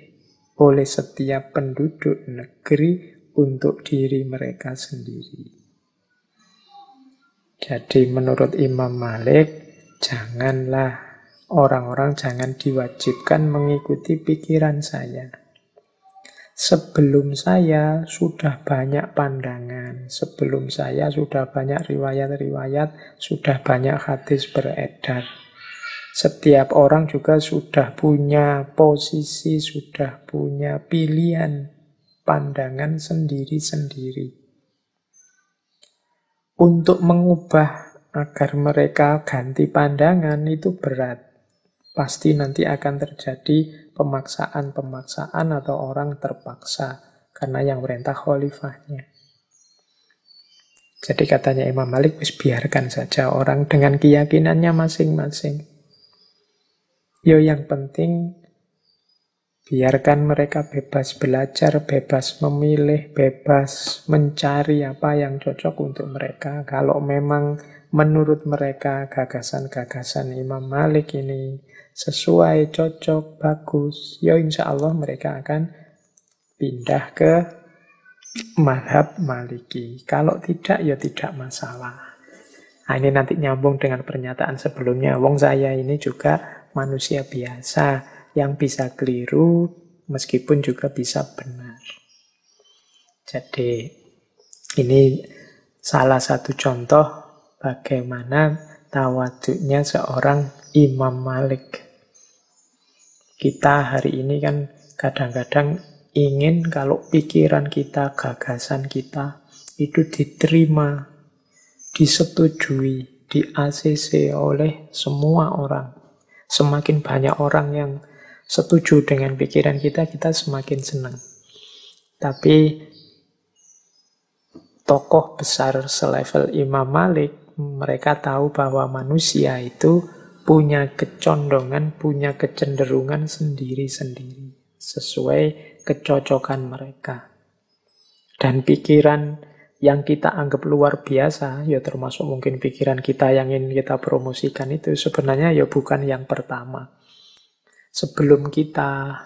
oleh setiap penduduk negeri untuk diri mereka sendiri." Jadi menurut Imam Malik, janganlah orang-orang jangan diwajibkan mengikuti pikiran saya. Sebelum saya sudah banyak pandangan, sebelum saya sudah banyak riwayat-riwayat, sudah banyak hadis beredar. Setiap orang juga sudah punya posisi, sudah punya pilihan, pandangan sendiri-sendiri. Untuk mengubah agar mereka ganti pandangan itu berat. Pasti nanti akan terjadi pemaksaan-pemaksaan atau orang terpaksa karena yang perintah khalifahnya. Jadi katanya Imam Malik, biarkan saja orang dengan keyakinannya masing-masing. Yo, yang penting biarkan mereka bebas belajar, bebas memilih, bebas mencari apa yang cocok untuk mereka. Kalau memang menurut mereka gagasan-gagasan Imam Malik ini sesuai, cocok, bagus, ya insya Allah mereka akan pindah ke mazhab Maliki. Kalau tidak, ya tidak masalah. Nah, ini nanti nyambung dengan pernyataan sebelumnya. Wong saya ini juga manusia biasa yang bisa keliru meskipun juga bisa benar. Jadi ini salah satu contoh bagaimana tawaduknya seorang Imam Malik. Kita hari ini kan kadang-kadang ingin kalau pikiran kita, gagasan kita itu diterima, disetujui, di-A C C oleh semua orang. Semakin banyak orang yang setuju dengan pikiran kita, kita semakin senang. Tapi tokoh besar selevel Imam Malik, mereka tahu bahwa manusia itu punya kecondongan, punya kecenderungan sendiri-sendiri sesuai kecocokan mereka. Dan pikiran yang kita anggap luar biasa, ya termasuk mungkin pikiran kita yang ingin kita promosikan itu sebenarnya ya bukan yang pertama. Sebelum kita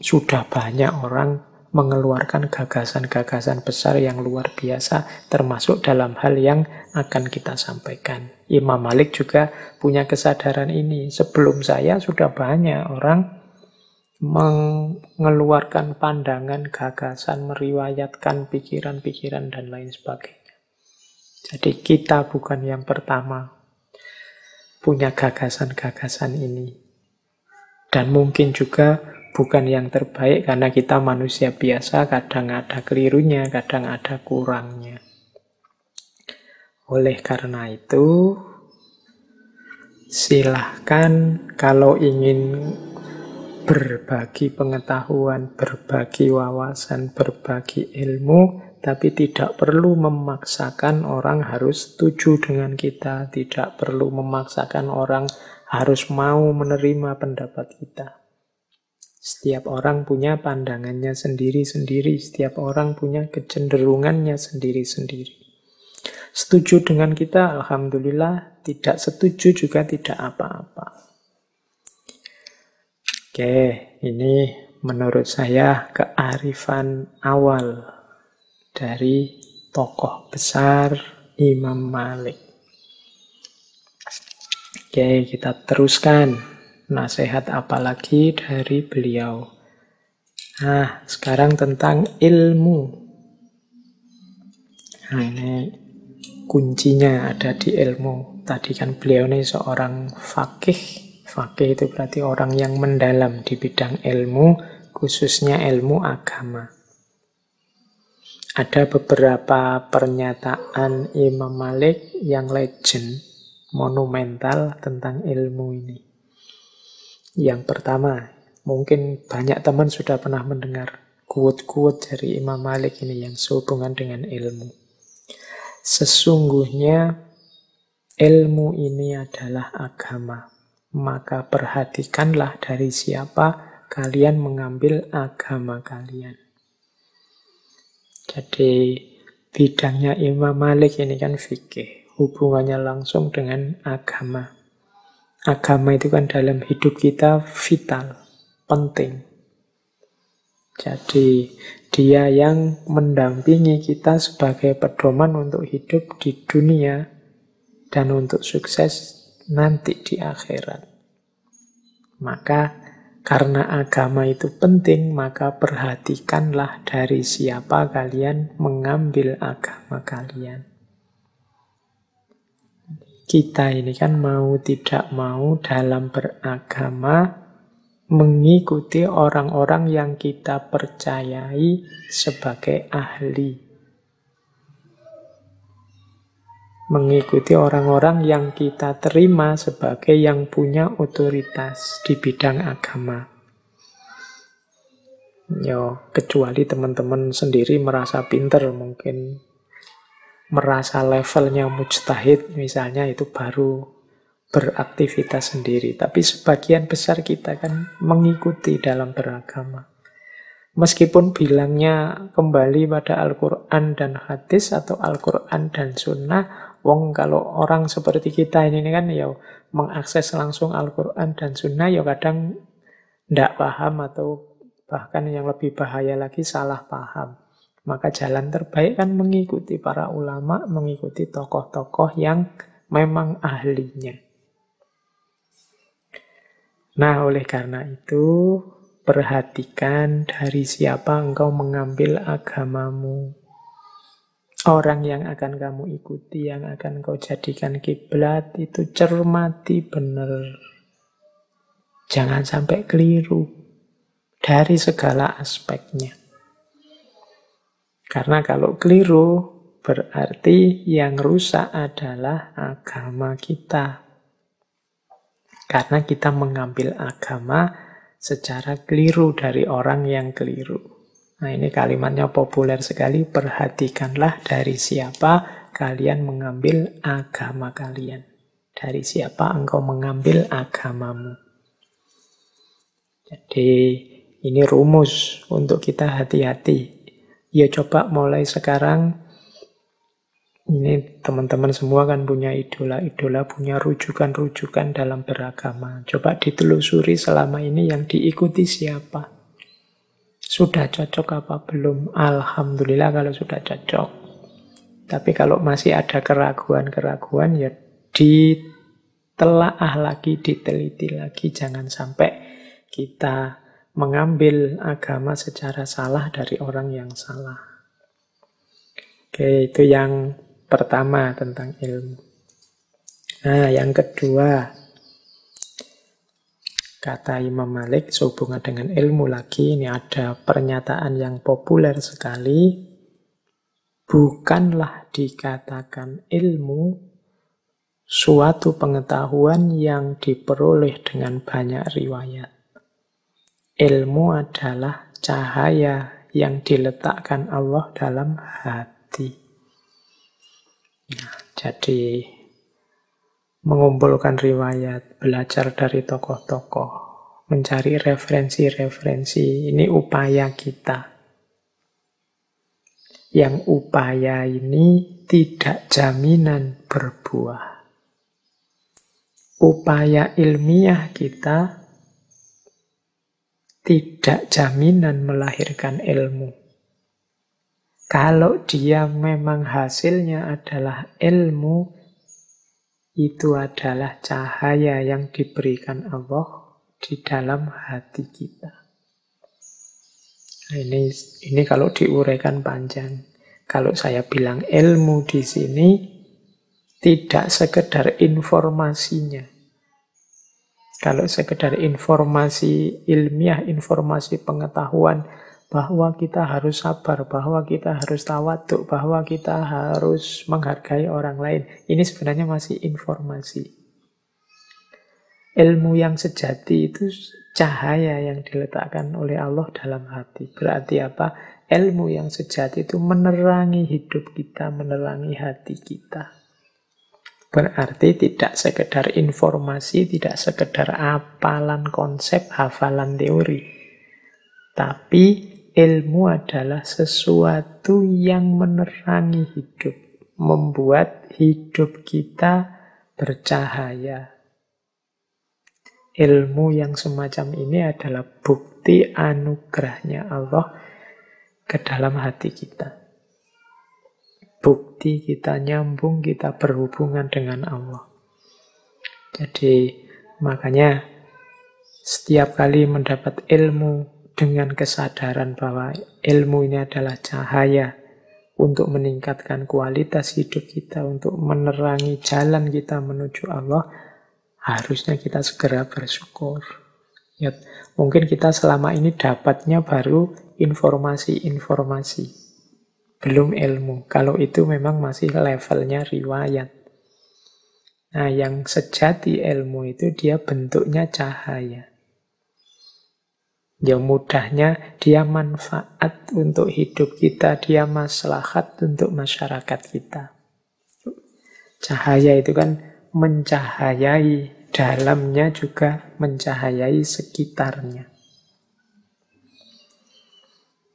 sudah banyak orang mengeluarkan gagasan-gagasan besar yang luar biasa, termasuk dalam hal yang akan kita sampaikan. Imam Malik juga punya kesadaran ini. Sebelum saya sudah banyak orang mengeluarkan pandangan, gagasan, meriwayatkan pikiran-pikiran dan lain sebagainya. Jadi kita bukan yang pertama punya gagasan-gagasan ini. Dan mungkin juga bukan yang terbaik karena kita manusia biasa, kadang ada kelirunya, kadang ada kurangnya. Oleh karena itu, silahkan kalau ingin berbagi pengetahuan, berbagi wawasan, berbagi ilmu, tapi tidak perlu memaksakan orang harus setuju dengan kita, tidak perlu memaksakan orang harus mau menerima pendapat kita. Setiap orang punya pandangannya sendiri-sendiri, setiap orang punya kecenderungannya sendiri-sendiri. Setuju dengan kita, alhamdulillah, tidak setuju juga tidak apa-apa. Oke, ini menurut saya kearifan awal dari tokoh besar Imam Malik. Oke, kita teruskan. Nasihat apalagi dari beliau? Nah, sekarang tentang ilmu. Nah, ini kuncinya ada di ilmu. Tadi kan beliau ini seorang faqih. Faqih itu berarti orang yang mendalam di bidang ilmu, khususnya ilmu agama. Ada beberapa pernyataan Imam Malik yang legend, monumental tentang ilmu ini. Yang pertama, mungkin banyak teman sudah pernah mendengar quote-quote dari Imam Malik ini yang sehubungan dengan ilmu. Sesungguhnya ilmu ini adalah agama, maka perhatikanlah dari siapa kalian mengambil agama kalian. Jadi bidangnya Imam Malik ini kan fikih, hubungannya langsung dengan agama. Agama itu kan dalam hidup kita vital, penting. Jadi dia yang mendampingi kita sebagai pedoman untuk hidup di dunia dan untuk sukses nanti di akhirat. Maka karena agama itu penting, maka perhatikanlah dari siapa kalian mengambil agama kalian. Kita ini kan mau tidak mau dalam beragama mengikuti orang-orang yang kita percayai sebagai ahli. Mengikuti orang-orang yang kita terima sebagai yang punya otoritas di bidang agama. Yo, kecuali teman-teman sendiri merasa pinter mungkin. Merasa levelnya mujtahid misalnya, itu baru beraktivitas sendiri. Tapi sebagian besar kita kan mengikuti dalam beragama. Meskipun bilangnya kembali pada Al-Quran dan hadis atau Al-Quran dan sunnah, wong kalau orang seperti kita ini kan ya mengakses langsung Al-Quran dan sunnah ya kadang tidak paham atau bahkan yang lebih bahaya lagi salah paham. Maka jalan terbaik kan mengikuti para ulama, mengikuti tokoh-tokoh yang memang ahlinya. Nah, oleh karena itu, perhatikan dari siapa engkau mengambil agamamu. Orang yang akan kamu ikuti, yang akan kau jadikan kiblat, itu cermati benar. Jangan sampai keliru dari segala aspeknya. Karena kalau keliru, berarti yang rusak adalah agama kita. Karena kita mengambil agama secara keliru dari orang yang keliru. Nah, ini kalimatnya populer sekali, perhatikanlah dari siapa kalian mengambil agama kalian. Dari siapa engkau mengambil agamamu. Jadi, ini rumus untuk kita hati-hati. Ya coba mulai sekarang, ini teman-teman semua kan punya idola-idola, punya rujukan-rujukan dalam beragama. Coba ditelusuri selama ini yang diikuti siapa. Sudah cocok apa belum? Alhamdulillah kalau sudah cocok. Tapi kalau masih ada keraguan-keraguan ya ditelaah lagi, diteliti lagi. Jangan sampai kita mengambil agama secara salah dari orang yang salah. Oke, itu yang pertama tentang ilmu. Nah, yang kedua, kata Imam Malik, sehubungan dengan ilmu lagi, ini ada pernyataan yang populer sekali. Bukanlah dikatakan ilmu suatu pengetahuan yang diperoleh dengan banyak riwayat. Ilmu adalah cahaya yang diletakkan Allah dalam hati. Nah, jadi mengumpulkan riwayat, belajar dari tokoh-tokoh, mencari referensi-referensi. Ini upaya kita. Yang upaya ini tidak jaminan berbuah. Upaya ilmiah kita tidak jaminan melahirkan ilmu. Kalau dia memang hasilnya adalah ilmu, itu adalah cahaya yang diberikan Allah di dalam hati kita. Ini, ini kalau diuraikan panjang. Kalau saya bilang ilmu di sini, tidak sekedar informasinya. Kalau sekedar informasi ilmiah, informasi pengetahuan, bahwa kita harus sabar, bahwa kita harus tawaduk, bahwa kita harus menghargai orang lain. Ini sebenarnya masih informasi. Ilmu yang sejati itu cahaya yang diletakkan oleh Allah dalam hati. Berarti apa? Ilmu yang sejati itu menerangi hidup kita, menerangi hati kita. Berarti tidak sekedar informasi, tidak sekedar apalan konsep, hafalan teori. Tapi ilmu adalah sesuatu yang menerangi hidup, membuat hidup kita bercahaya. Ilmu yang semacam ini adalah bukti anugerahnya Allah ke dalam hati kita. Bukti kita nyambung, kita berhubungan dengan Allah. Jadi makanya setiap kali mendapat ilmu dengan kesadaran bahwa ilmu ini adalah cahaya untuk meningkatkan kualitas hidup kita, untuk menerangi jalan kita menuju Allah, harusnya kita segera bersyukur. Ya, mungkin kita selama ini dapatnya baru informasi-informasi. Belum ilmu, kalau itu memang masih levelnya riwayat. Nah, yang sejati ilmu itu dia bentuknya cahaya. Ya mudahnya dia manfaat untuk hidup kita, dia maslahat untuk masyarakat kita. Cahaya itu kan mencahayai, dalamnya juga mencahayai sekitarnya.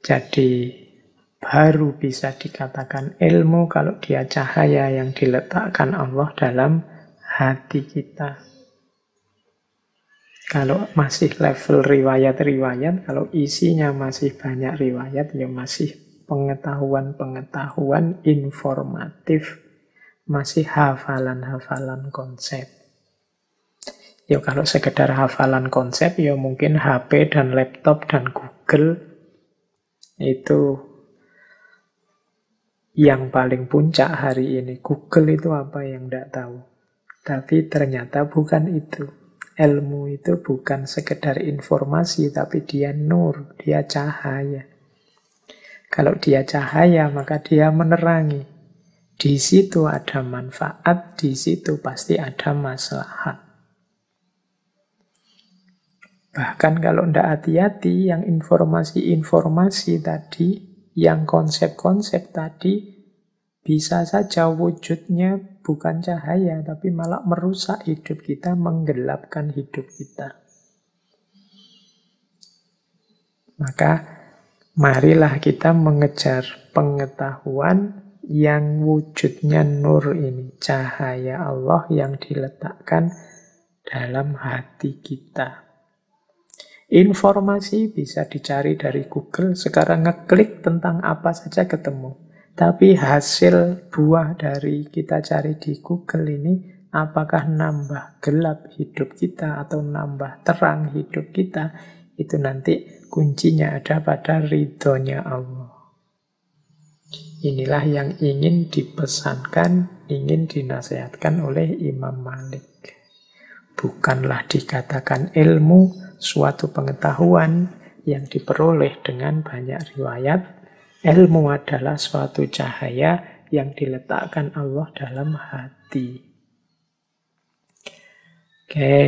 Jadi baru bisa dikatakan ilmu kalau dia cahaya yang diletakkan Allah dalam hati kita. Kalau masih level riwayat-riwayat, kalau isinya masih banyak riwayat, ya masih pengetahuan-pengetahuan informatif, masih hafalan-hafalan konsep. Ya kalau sekedar hafalan konsep, ya mungkin H P dan laptop dan Google itu. Yang paling puncak hari ini, Google itu apa yang tidak tahu. Tapi ternyata bukan itu. Ilmu itu bukan sekedar informasi, tapi dia nur, dia cahaya. Kalau dia cahaya, maka dia menerangi. Di situ ada manfaat, di situ pasti ada maslahat. Bahkan kalau tidak hati-hati, yang informasi-informasi tadi, yang konsep-konsep tadi bisa saja wujudnya bukan cahaya, tapi malah merusak hidup kita, menggelapkan hidup kita. Maka marilah kita mengejar pengetahuan yang wujudnya nur ini, cahaya Allah yang diletakkan dalam hati kita. Informasi bisa dicari dari Google, sekarang ngeklik tentang apa saja ketemu. Tapi hasil buah dari kita cari di Google ini, apakah nambah gelap hidup kita atau nambah terang hidup kita, itu nanti kuncinya ada pada ridhonya Allah. Inilah yang ingin dipesankan, ingin dinasihatkan oleh Imam Malik. Bukanlah dikatakan ilmu suatu pengetahuan yang diperoleh dengan banyak riwayat. Ilmu adalah suatu cahaya yang diletakkan Allah dalam hati. Oke.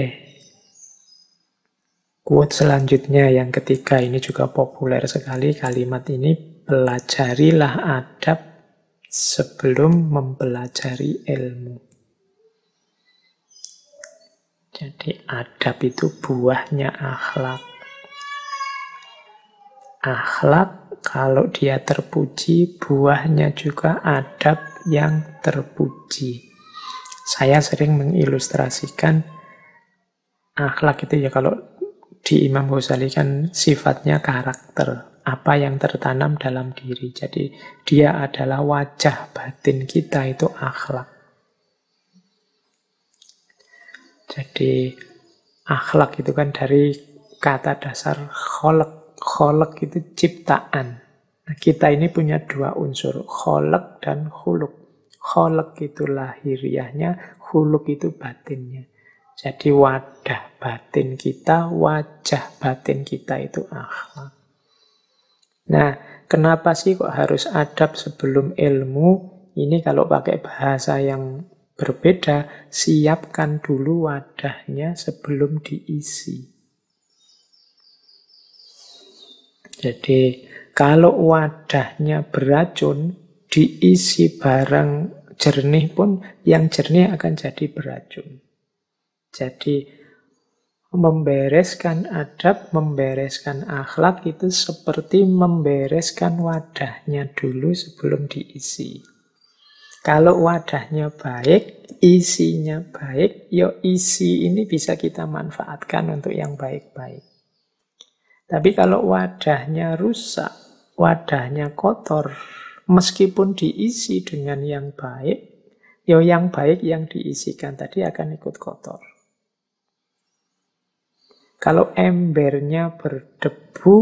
Quote selanjutnya yang ketiga ini juga populer sekali kalimat ini. Pelajarilah adab sebelum mempelajari ilmu. Jadi adab itu buahnya akhlak. Akhlak kalau dia terpuji, buahnya juga adab yang terpuji. Saya sering mengilustrasikan akhlak itu ya, kalau di Imam Ghazali kan sifatnya karakter, apa yang tertanam dalam diri. Jadi dia adalah wajah batin kita, itu akhlak. Jadi akhlak itu kan dari kata dasar kholak. Kholak itu ciptaan. Nah, kita ini punya dua unsur, kholak dan khuluk. Kholak itu lahiriahnya, khuluk itu batinnya. Jadi wadah batin kita, wajah batin kita itu akhlak. Nah, kenapa sih kok harus adab sebelum ilmu? Ini kalau pakai bahasa yang berbeda, siapkan dulu wadahnya sebelum diisi. Jadi kalau wadahnya beracun, diisi barang jernih pun yang jernih akan jadi beracun. Jadi membereskan adab, membereskan akhlak itu seperti membereskan wadahnya dulu sebelum diisi. Kalau wadahnya baik, isinya baik, yo isi ini bisa kita manfaatkan untuk yang baik-baik. Tapi kalau wadahnya rusak, wadahnya kotor, meskipun diisi dengan yang baik, yo yang baik yang diisikan tadi akan ikut kotor. Kalau embernya berdebu,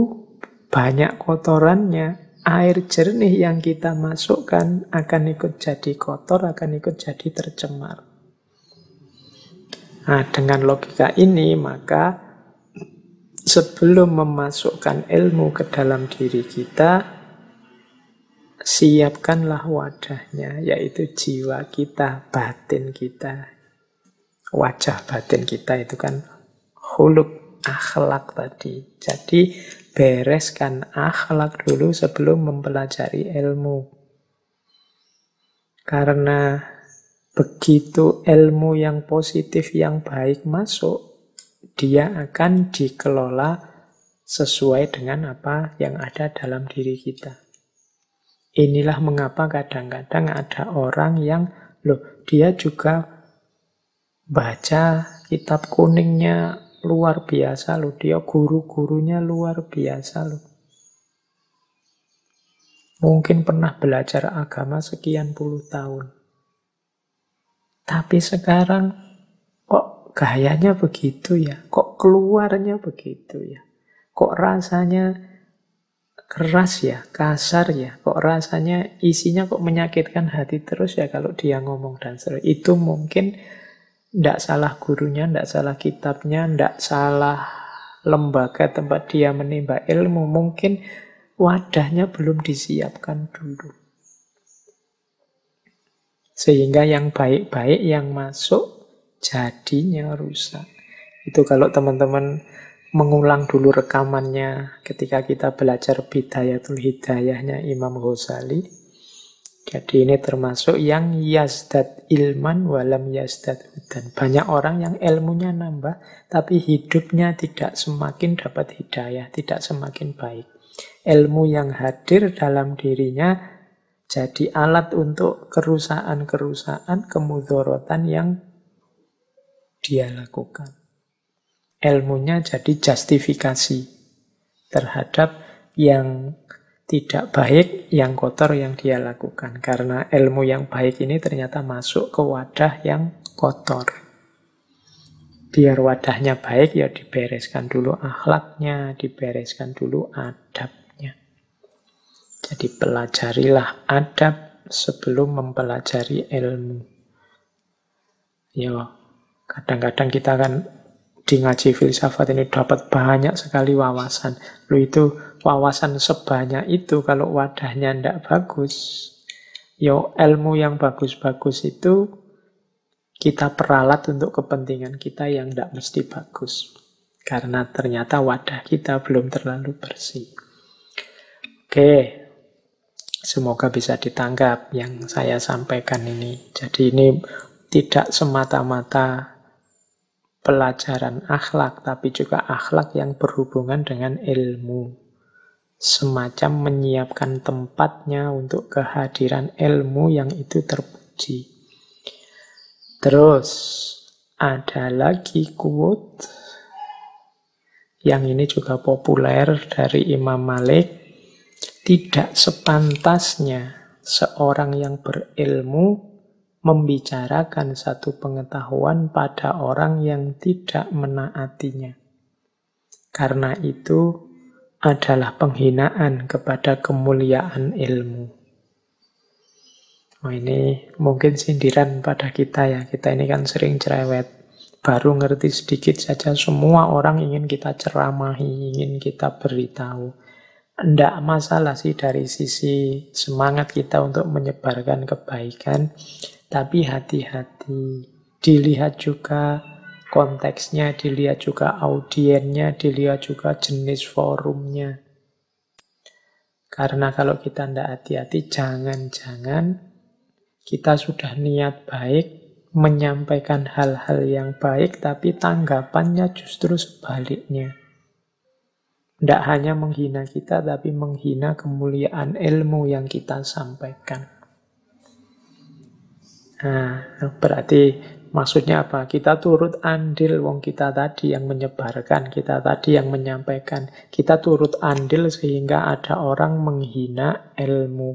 banyak kotorannya, air jernih yang kita masukkan akan ikut jadi kotor, akan ikut jadi tercemar. Nah, dengan logika ini, maka sebelum memasukkan ilmu ke dalam diri kita, siapkanlah wadahnya, yaitu jiwa kita, batin kita. Wajah batin kita itu kan khuluk, akhlak tadi. Jadi bereskan akhlak dulu sebelum mempelajari ilmu. Karena begitu ilmu yang positif, yang baik masuk, dia akan dikelola sesuai dengan apa yang ada dalam diri kita. Inilah mengapa kadang-kadang ada orang yang, loh, dia juga baca kitab kuningnya luar biasa loh, dia guru-gurunya luar biasa loh. Mungkin pernah belajar agama sekian puluh tahun. Tapi sekarang kok gayanya begitu ya, kok keluarnya begitu ya, kok rasanya keras ya, kasar ya, kok rasanya isinya kok menyakitkan hati terus ya kalau dia ngomong dan seterusnya. Itu mungkin tidak salah gurunya, tidak salah kitabnya, tidak salah lembaga tempat dia menimba ilmu. Mungkin wadahnya belum disiapkan dulu. Sehingga yang baik-baik yang masuk jadinya rusak. Itu kalau teman-teman mengulang dulu rekamannya ketika kita belajar Bidayatul Hidayahnya Imam Ghazali. Jadi ini termasuk yang yazdad ilman walam yazdad hudan. Banyak orang yang ilmunya nambah, tapi hidupnya tidak semakin dapat hidayah, tidak semakin baik. Ilmu yang hadir dalam dirinya jadi alat untuk kerusakan-kerusakan, kemudharatan yang dia lakukan. Ilmunya jadi justifikasi terhadap yang tidak baik, yang kotor yang dia lakukan. Karena ilmu yang baik ini ternyata masuk ke wadah yang kotor. Biar wadahnya baik, ya dibereskan dulu akhlaknya, dibereskan dulu adabnya. Jadi pelajarilah adab sebelum mempelajari ilmu. Yo, kadang-kadang kita kan di ngaji filsafat ini dapat banyak sekali wawasan. Lu itu wawasan sebanyak itu kalau wadahnya tidak bagus. Yo, ilmu yang bagus-bagus itu kita peralat untuk kepentingan kita yang tidak mesti bagus. Karena ternyata wadah kita belum terlalu bersih. Oke, semoga bisa ditanggap yang saya sampaikan ini. Jadi ini tidak semata-mata pelajaran akhlak, tapi juga akhlak yang berhubungan dengan ilmu. Semacam menyiapkan tempatnya untuk kehadiran ilmu yang itu terpuji. Terus, ada lagi quote yang ini juga populer dari Imam Malik. Tidak sepantasnya seorang yang berilmu membicarakan satu pengetahuan pada orang yang tidak menaatinya. Karena itu adalah penghinaan kepada kemuliaan ilmu. Oh, ini mungkin sindiran pada kita ya. Kita ini kan sering cerewet. Baru ngerti sedikit saja semua orang ingin kita ceramahi, ingin kita beritahu. Tidak masalah sih dari sisi semangat kita untuk menyebarkan kebaikan. Tapi hati-hati. Dilihat juga konteksnya, dilihat juga audiennya, dilihat juga jenis forumnya. Karena kalau kita tidak hati-hati, jangan-jangan kita sudah niat baik, menyampaikan hal-hal yang baik, tapi tanggapannya justru sebaliknya. Tidak hanya menghina kita, tapi menghina kemuliaan ilmu yang kita sampaikan. Nah, berarti maksudnya apa? Kita turut andil wong kita tadi yang menyebarkan, kita tadi yang menyampaikan. Kita turut andil sehingga ada orang menghina ilmu.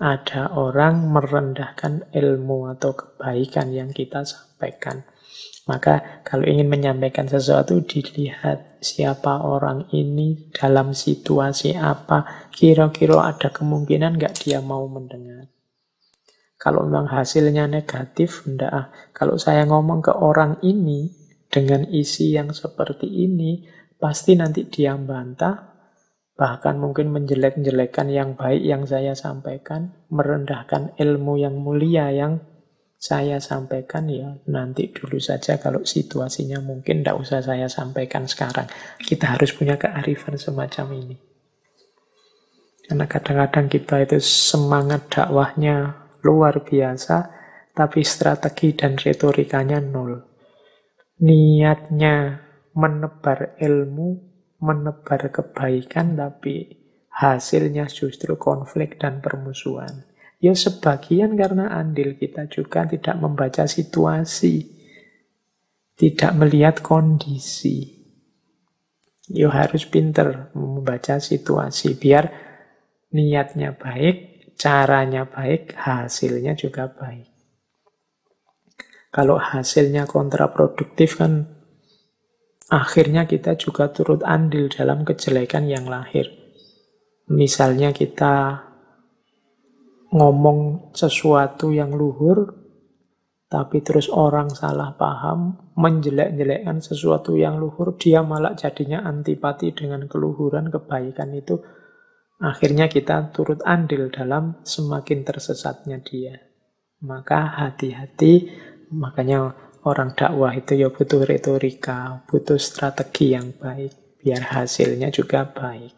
Ada orang merendahkan ilmu atau kebaikan yang kita sampaikan. Maka kalau ingin menyampaikan sesuatu, dilihat siapa orang ini, dalam situasi apa, kira-kira ada kemungkinan nggak dia mau mendengar. Kalau memang hasilnya negatif, enggak. Kalau saya ngomong ke orang ini dengan isi yang seperti ini, pasti nanti dia bantah, bahkan mungkin menjelek-jelekan yang baik yang saya sampaikan, merendahkan ilmu yang mulia yang saya sampaikan, ya nanti dulu saja kalau situasinya mungkin enggak usah saya sampaikan sekarang. Kita harus punya kearifan semacam ini. Karena kadang-kadang kita itu semangat dakwahnya luar biasa, tapi strategi dan retorikanya nol. Niatnya menebar ilmu, menebar kebaikan, tapi hasilnya justru konflik dan permusuhan. Ya sebagian karena andil kita juga tidak membaca situasi, tidak melihat kondisi. Ya harus pinter membaca situasi, biar niatnya baik, caranya baik, hasilnya juga baik. Kalau hasilnya kontraproduktif kan akhirnya kita juga turut andil dalam kejelekan yang lahir. Misalnya kita ngomong sesuatu yang luhur, tapi terus orang salah paham, menjelek-jelekkan sesuatu yang luhur, dia malah jadinya antipati dengan keluhuran kebaikan itu. Akhirnya kita turut andil dalam semakin tersesatnya dia. Maka hati-hati, makanya orang dakwah itu ya butuh retorika, butuh strategi yang baik, biar hasilnya juga baik.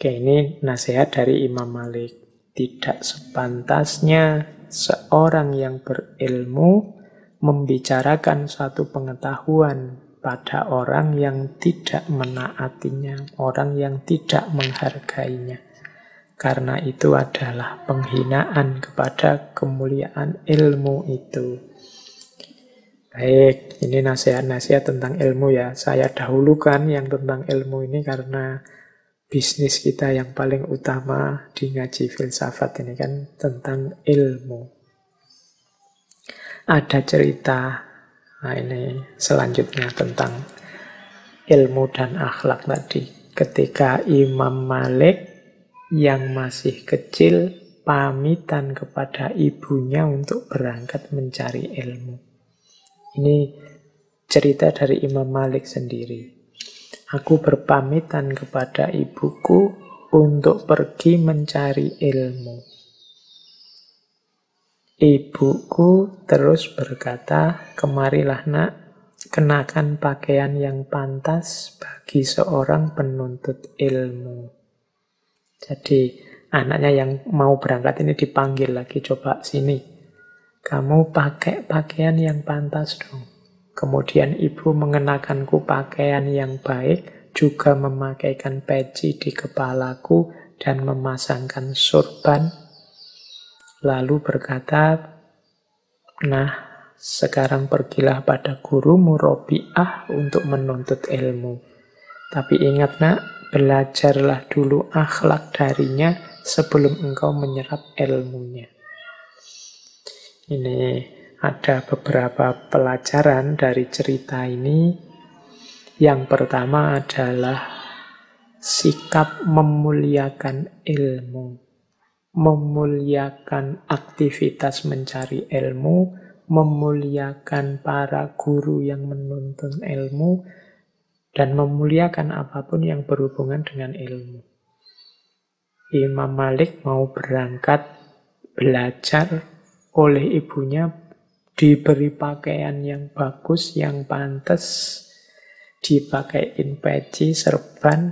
Oke, ini nasihat dari Imam Malik. Tidak sepantasnya seorang yang berilmu membicarakan satu pengetahuan pada orang yang tidak menaatinya, orang yang tidak menghargainya. Karena itu adalah penghinaan kepada kemuliaan ilmu itu. Baik, ini nasihat-nasihat tentang ilmu ya. Saya dahulukan yang tentang ilmu ini karena bisnis kita yang paling utama di ngaji filsafat ini kan tentang ilmu. Ada cerita. Nah ini selanjutnya tentang ilmu dan akhlak tadi. Ketika Imam Malik yang masih kecil pamitan kepada ibunya untuk berangkat mencari ilmu. Ini cerita dari Imam Malik sendiri. Aku berpamitan kepada ibuku untuk pergi mencari ilmu. Ibuku terus berkata, "Kemarilah nak, kenakan pakaian yang pantas bagi seorang penuntut ilmu." Jadi anaknya yang mau berangkat ini dipanggil lagi, "Coba sini, kamu pakai pakaian yang pantas dong. Kemudian ibu mengenakanku pakaian yang baik, juga memakaikan peci di kepalaku dan memasangkan sorban. Lalu berkata, nah, sekarang pergilah pada gurumu Rabi'ah untuk menuntut ilmu. Tapi ingat nak, belajarlah dulu akhlak darinya sebelum engkau menyerap ilmunya. Ini ada beberapa pelajaran dari cerita ini. Yang pertama adalah sikap memuliakan ilmu. Memuliakan aktivitas mencari ilmu, memuliakan para guru yang menuntun ilmu, dan memuliakan apapun yang berhubungan dengan ilmu. Imam Malik mau berangkat belajar oleh ibunya, diberi pakaian yang bagus, yang pantas, dipakaiin peci, serban,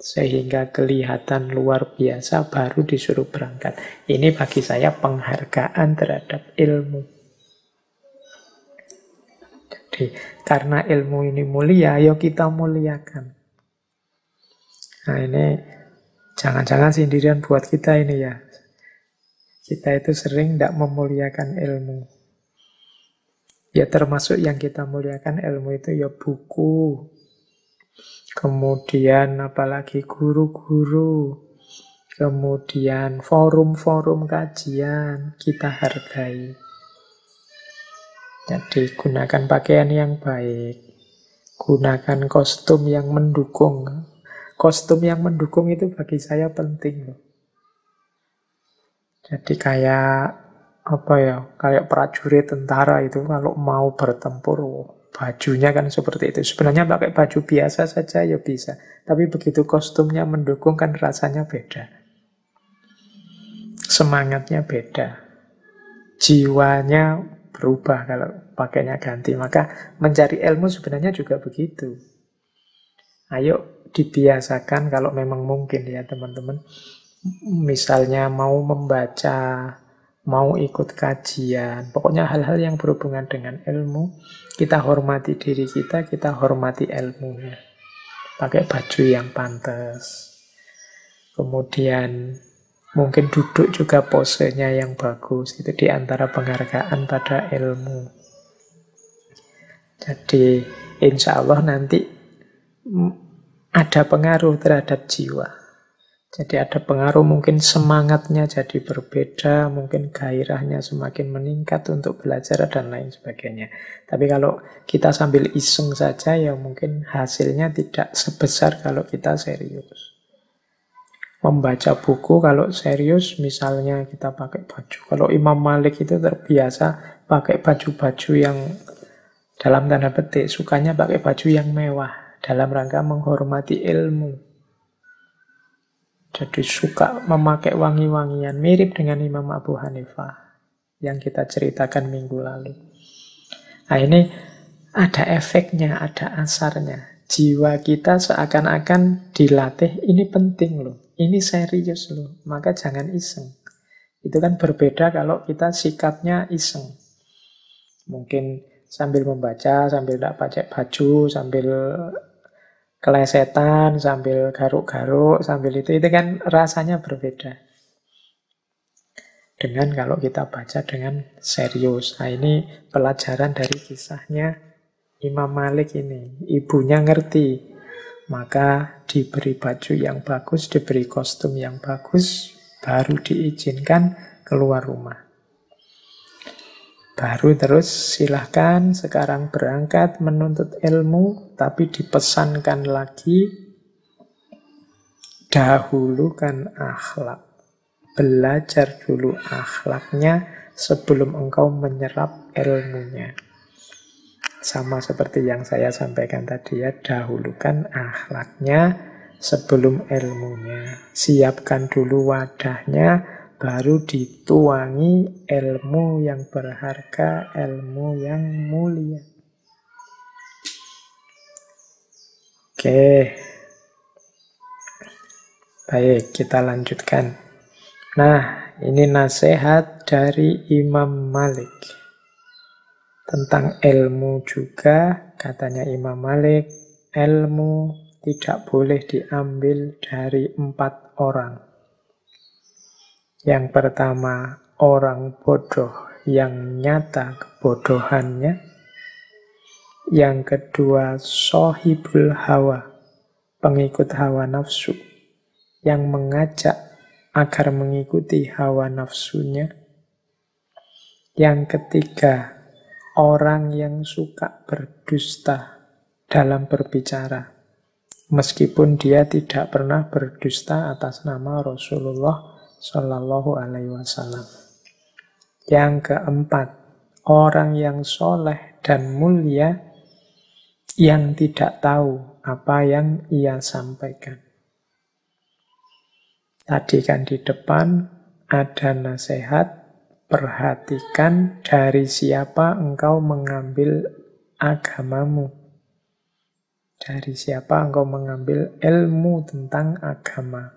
sehingga kelihatan luar biasa, baru disuruh berangkat. Ini bagi saya penghargaan terhadap ilmu. Jadi, karena ilmu ini mulia, ayo kita muliakan. Nah ini, jangan-jangan sendirian buat kita ini ya. Kita itu sering tidak memuliakan ilmu. Ya termasuk yang kita muliakan ilmu itu ya buku. Kemudian apalagi guru-guru, kemudian forum-forum kajian, kita hargai. Jadi gunakan pakaian yang baik, gunakan kostum yang mendukung. Kostum yang mendukung itu bagi saya penting. Jadi kayak apa ya, kayak prajurit tentara itu kalau mau bertempur, bajunya kan seperti itu. Sebenarnya pakai baju biasa saja ya bisa. Tapi begitu kostumnya mendukung kan rasanya beda. Semangatnya beda. Jiwanya berubah kalau pakainya ganti. Maka mencari ilmu sebenarnya juga begitu. Ayo dibiasakan kalau memang mungkin ya teman-teman. Misalnya mau membaca, mau ikut kajian. Pokoknya hal-hal yang berhubungan dengan ilmu. Kita hormati diri kita, kita hormati ilmunya. Pakai baju yang pantas. Kemudian mungkin duduk juga posenya yang bagus. Itu di antara penghargaan pada ilmu. Jadi insya Allah nanti ada pengaruh terhadap jiwa. Jadi ada pengaruh, mungkin semangatnya jadi berbeda, mungkin gairahnya semakin meningkat untuk belajar dan lain sebagainya. Tapi kalau kita sambil iseng saja ya mungkin hasilnya tidak sebesar kalau kita serius. Membaca buku kalau serius misalnya kita pakai baju. Kalau Imam Malik itu terbiasa pakai baju-baju yang dalam tanda petik, sukanya pakai baju yang mewah dalam rangka menghormati ilmu. Jadi suka memakai wangi-wangian, mirip dengan Imam Abu Hanifah yang kita ceritakan minggu lalu. Nah ini ada efeknya, ada asarnya. Jiwa kita seakan-akan dilatih, ini penting loh, ini serius loh, maka jangan iseng. Itu kan berbeda kalau kita sikapnya iseng. Mungkin sambil membaca, sambil tidak pakai baju, sambil kelesetan, sambil garuk-garuk, sambil itu, itu kan rasanya berbeda. Dengan kalau kita baca dengan serius. Nah ini pelajaran dari kisahnya Imam Malik ini. Ibunya ngerti, maka diberi baju yang bagus, diberi kostum yang bagus, baru diizinkan keluar rumah. Baru terus silahkan sekarang berangkat menuntut ilmu, tapi dipesankan lagi, dahulukan akhlak. Belajar dulu akhlaknya sebelum engkau menyerap ilmunya. Sama seperti yang saya sampaikan tadi ya, dahulukan akhlaknya sebelum ilmunya. Siapkan dulu wadahnya, baru dituangi ilmu yang berharga, ilmu yang mulia. Oke, baik, kita lanjutkan. Nah, ini nasihat dari Imam Malik. Tentang ilmu juga, katanya Imam Malik, ilmu tidak boleh diambil dari empat orang. Yang pertama, orang bodoh yang nyata kebodohannya. Yang kedua, sohibul hawa, pengikut hawa nafsu, yang mengajak agar mengikuti hawa nafsunya. Yang ketiga, orang yang suka berdusta dalam berbicara, meskipun dia tidak pernah berdusta atas nama Rasulullah Shallallahu Alaihi Wasallam. Yang keempat, orang yang soleh dan mulia yang tidak tahu apa yang ia sampaikan. Tadi kan di depan ada nasihat, perhatikan dari siapa engkau mengambil agamamu. Dari siapa engkau mengambil ilmu tentang agama.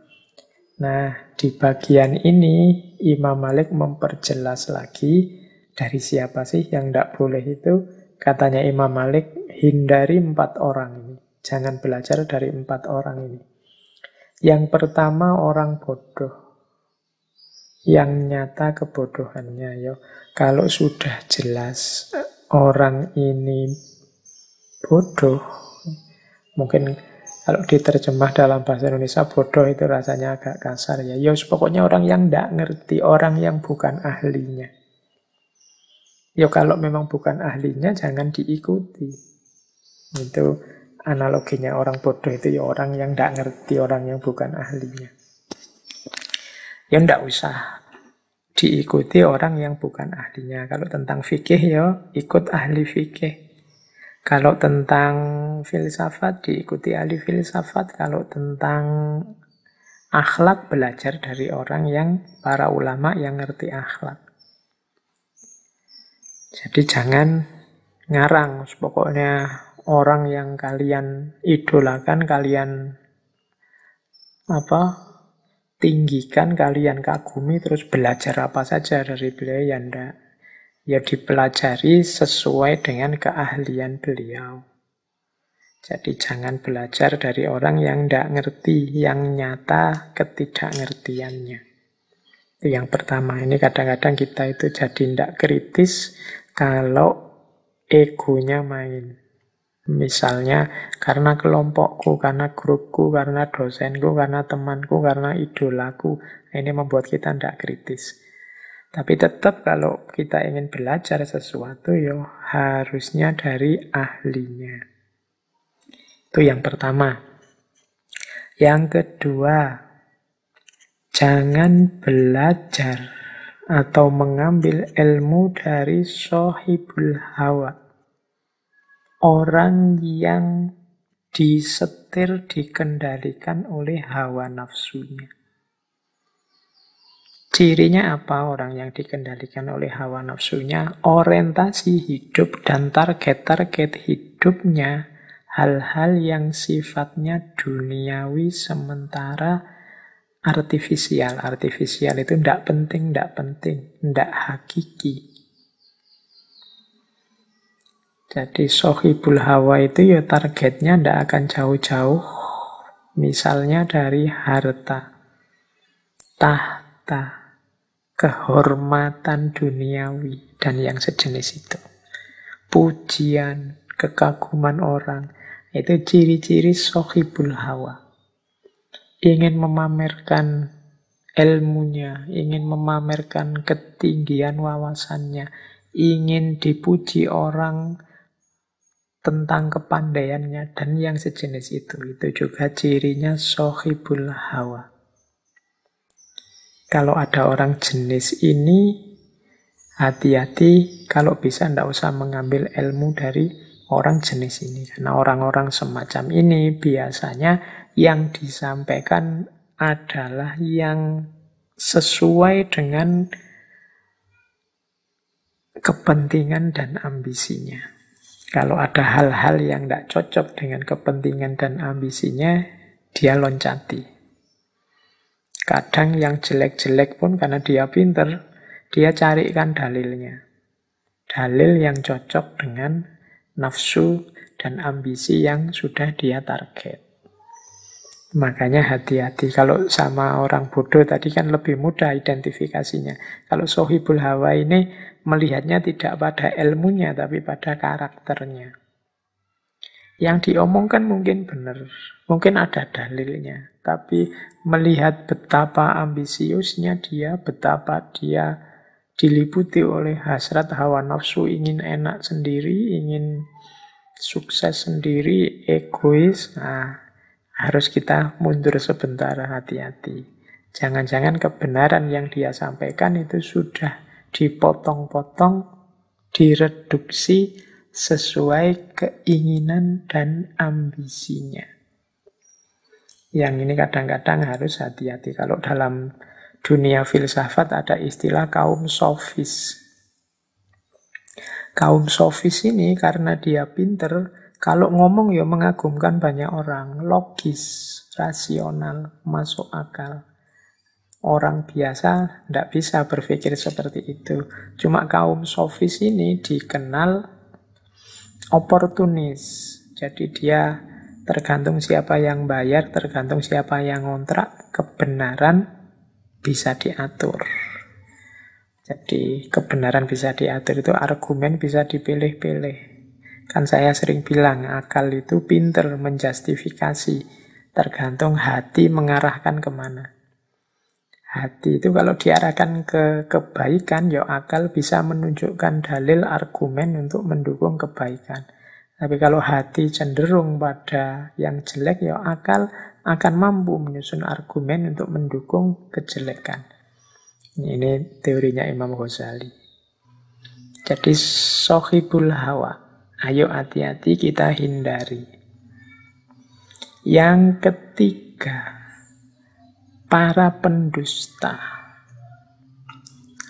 Nah, di bagian ini Imam Malik memperjelas lagi dari siapa sih yang tidak boleh itu. Katanya Imam Malik, hindari empat orang ini. Jangan belajar dari empat orang ini. Yang pertama, orang bodoh yang nyata kebodohannya. Yo, kalau sudah jelas orang ini bodoh, mungkin kalau diterjemah dalam bahasa Indonesia bodoh itu rasanya agak kasar ya. Yo, pokoknya orang yang tidak ngerti, orang yang bukan ahlinya. Yo, kalau memang bukan ahlinya jangan diikuti. Itu analoginya orang bodoh itu ya orang yang tidak ngerti, orang yang bukan ahlinya. Ya tidak usah diikuti orang yang bukan ahlinya. Kalau tentang fikih ya ikut ahli fikih. Kalau tentang filsafat diikuti ahli filsafat. Kalau tentang akhlak belajar dari orang yang para ulama yang ngerti akhlak. Jadi jangan ngarang, pokoknya orang yang kalian idolakan, kalian apa tinggikan, kalian kagumi, terus belajar apa saja dari beliau, ya ndak, ya dipelajari sesuai dengan keahlian beliau. Jadi jangan belajar dari orang yang ndak ngerti, yang nyata ketidakngertiannya. Itu yang pertama. Ini kadang-kadang kita itu jadi ndak kritis kalau egonya main. Misalnya karena kelompokku, karena grupku, karena dosenku, karena temanku, karena idolaku. Ini membuat kita tidak kritis. Tapi tetap kalau kita ingin belajar sesuatu, yo harusnya dari ahlinya. Itu yang pertama. Yang kedua, jangan belajar atau mengambil ilmu dari sohibul hawa. Orang yang disetir, dikendalikan oleh hawa nafsunya. Cirinya apa orang yang dikendalikan oleh hawa nafsunya? Orientasi hidup dan target-target hidupnya, hal-hal yang sifatnya duniawi, sementara artifisial. Artifisial itu tidak penting, tidak penting, tidak hakiki. Jadi sohibul hawa itu ya targetnya tidak akan jauh-jauh. Misalnya dari harta, tahta, kehormatan duniawi, dan yang sejenis itu. Pujian, kekaguman orang, itu ciri-ciri sohibul hawa. Ingin memamerkan ilmunya, ingin memamerkan ketinggian wawasannya, ingin dipuji orang tentang kepandaiannya, dan yang sejenis itu. Itu juga cirinya sohibul hawa. Kalau ada orang jenis ini, hati-hati, kalau bisa tidak usah mengambil ilmu dari orang jenis ini. Karena orang-orang semacam ini biasanya yang disampaikan adalah yang sesuai dengan kepentingan dan ambisinya. Kalau ada hal-hal yang tidak cocok dengan kepentingan dan ambisinya, dia loncati. Kadang yang jelek-jelek pun karena dia pinter, dia carikan dalilnya. Dalil yang cocok dengan nafsu dan ambisi yang sudah dia target. Makanya hati-hati kalau sama orang bodoh tadi kan lebih mudah identifikasinya. Kalau sohibul hawa ini melihatnya tidak pada ilmunya tapi pada karakternya. Yang diomongkan mungkin benar, mungkin ada dalilnya, tapi melihat betapa ambisiusnya dia, betapa dia diliputi oleh hasrat hawa nafsu, ingin enak sendiri, ingin sukses sendiri, egois, nah, harus kita mundur sebentar, hati-hati. Jangan-jangan kebenaran yang dia sampaikan itu sudah dipotong-potong, direduksi, sesuai keinginan dan ambisinya. Yang ini kadang-kadang harus hati-hati. Kalau dalam dunia filsafat ada istilah kaum sofis. Kaum sofis ini karena dia pinter, kalau ngomong ya mengagumkan banyak orang, logis, rasional, masuk akal. Orang biasa tidak bisa berpikir seperti itu. Cuma kaum sofis ini dikenal oportunis, jadi dia tergantung siapa yang bayar, tergantung siapa yang ngontrak, kebenaran bisa diatur. Jadi kebenaran bisa diatur itu argumen bisa dipilih-pilih. Kan saya sering bilang akal itu pinter menjustifikasi, tergantung hati mengarahkan kemana. Hati itu kalau diarahkan ke kebaikan, ya akal bisa menunjukkan dalil argumen untuk mendukung kebaikan. Tapi kalau hati cenderung pada yang jelek, ya akal akan mampu menyusun argumen untuk mendukung kejelekan. Ini teorinya Imam Ghazali. Jadi sohibul hawa, ayo hati-hati kita hindari. Yang ketiga, para pendusta.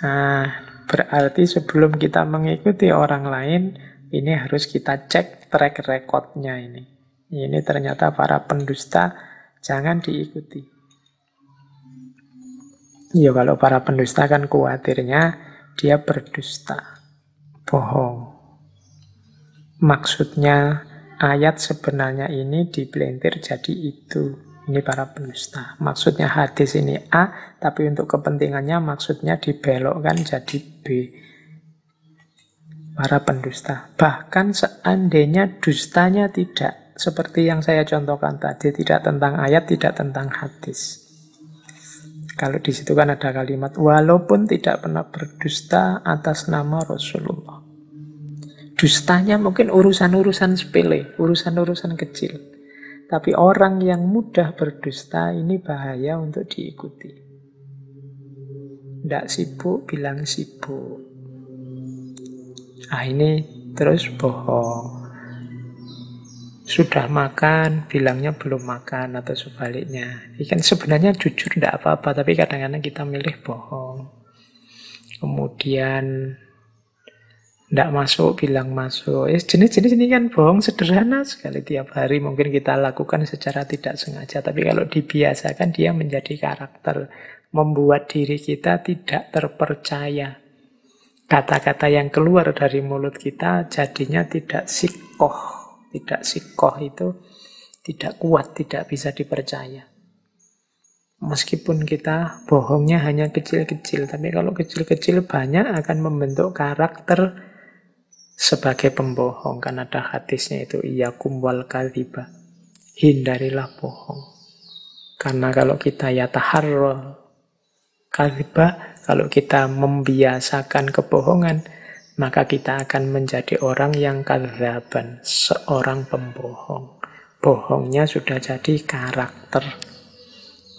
Nah, berarti sebelum kita mengikuti orang lain, ini harus kita cek track recordnya ini. Ini ternyata para pendusta, jangan diikuti. Ya kalau para pendusta kan khawatirnya dia berdusta, bohong. Maksudnya ayat sebenarnya ini dipelintir jadi itu. Ini para pendusta. Maksudnya hadis ini A, tapi untuk kepentingannya maksudnya dibelokkan jadi B. Para pendusta. Bahkan seandainya dustanya tidak seperti yang saya contohkan tadi, tidak tentang ayat, tidak tentang hadis. Kalau di situ kan ada kalimat, walaupun tidak pernah berdusta atas nama Rasulullah. Dustanya mungkin urusan-urusan sepele, urusan-urusan kecil. Tapi orang yang mudah berdusta ini bahaya untuk diikuti. Tidak sibuk, bilang sibuk. Ah ini terus bohong. Sudah makan, bilangnya belum makan atau sebaliknya. Ini kan sebenarnya jujur tidak apa-apa, tapi kadang-kadang kita milih bohong. Kemudian tidak masuk, bilang masuk. Jenis-jenis ini kan bohong sederhana sekali tiap hari. Mungkin kita lakukan secara tidak sengaja. Tapi kalau dibiasakan dia menjadi karakter. Membuat diri kita tidak terpercaya. Kata-kata yang keluar dari mulut kita jadinya tidak sikoh. Tidak sikoh itu tidak kuat, tidak bisa dipercaya. Meskipun kita bohongnya hanya kecil-kecil. Tapi kalau kecil-kecil banyak akan membentuk karakter sebagai pembohong, kan ada hadisnya itu iyyakum wal kadziba, hindarilah bohong. Karena kalau kita yataharra kadziba, kalau kita membiasakan kebohongan, maka kita akan menjadi orang yang kadzaban, seorang pembohong. Bohongnya sudah jadi karakter.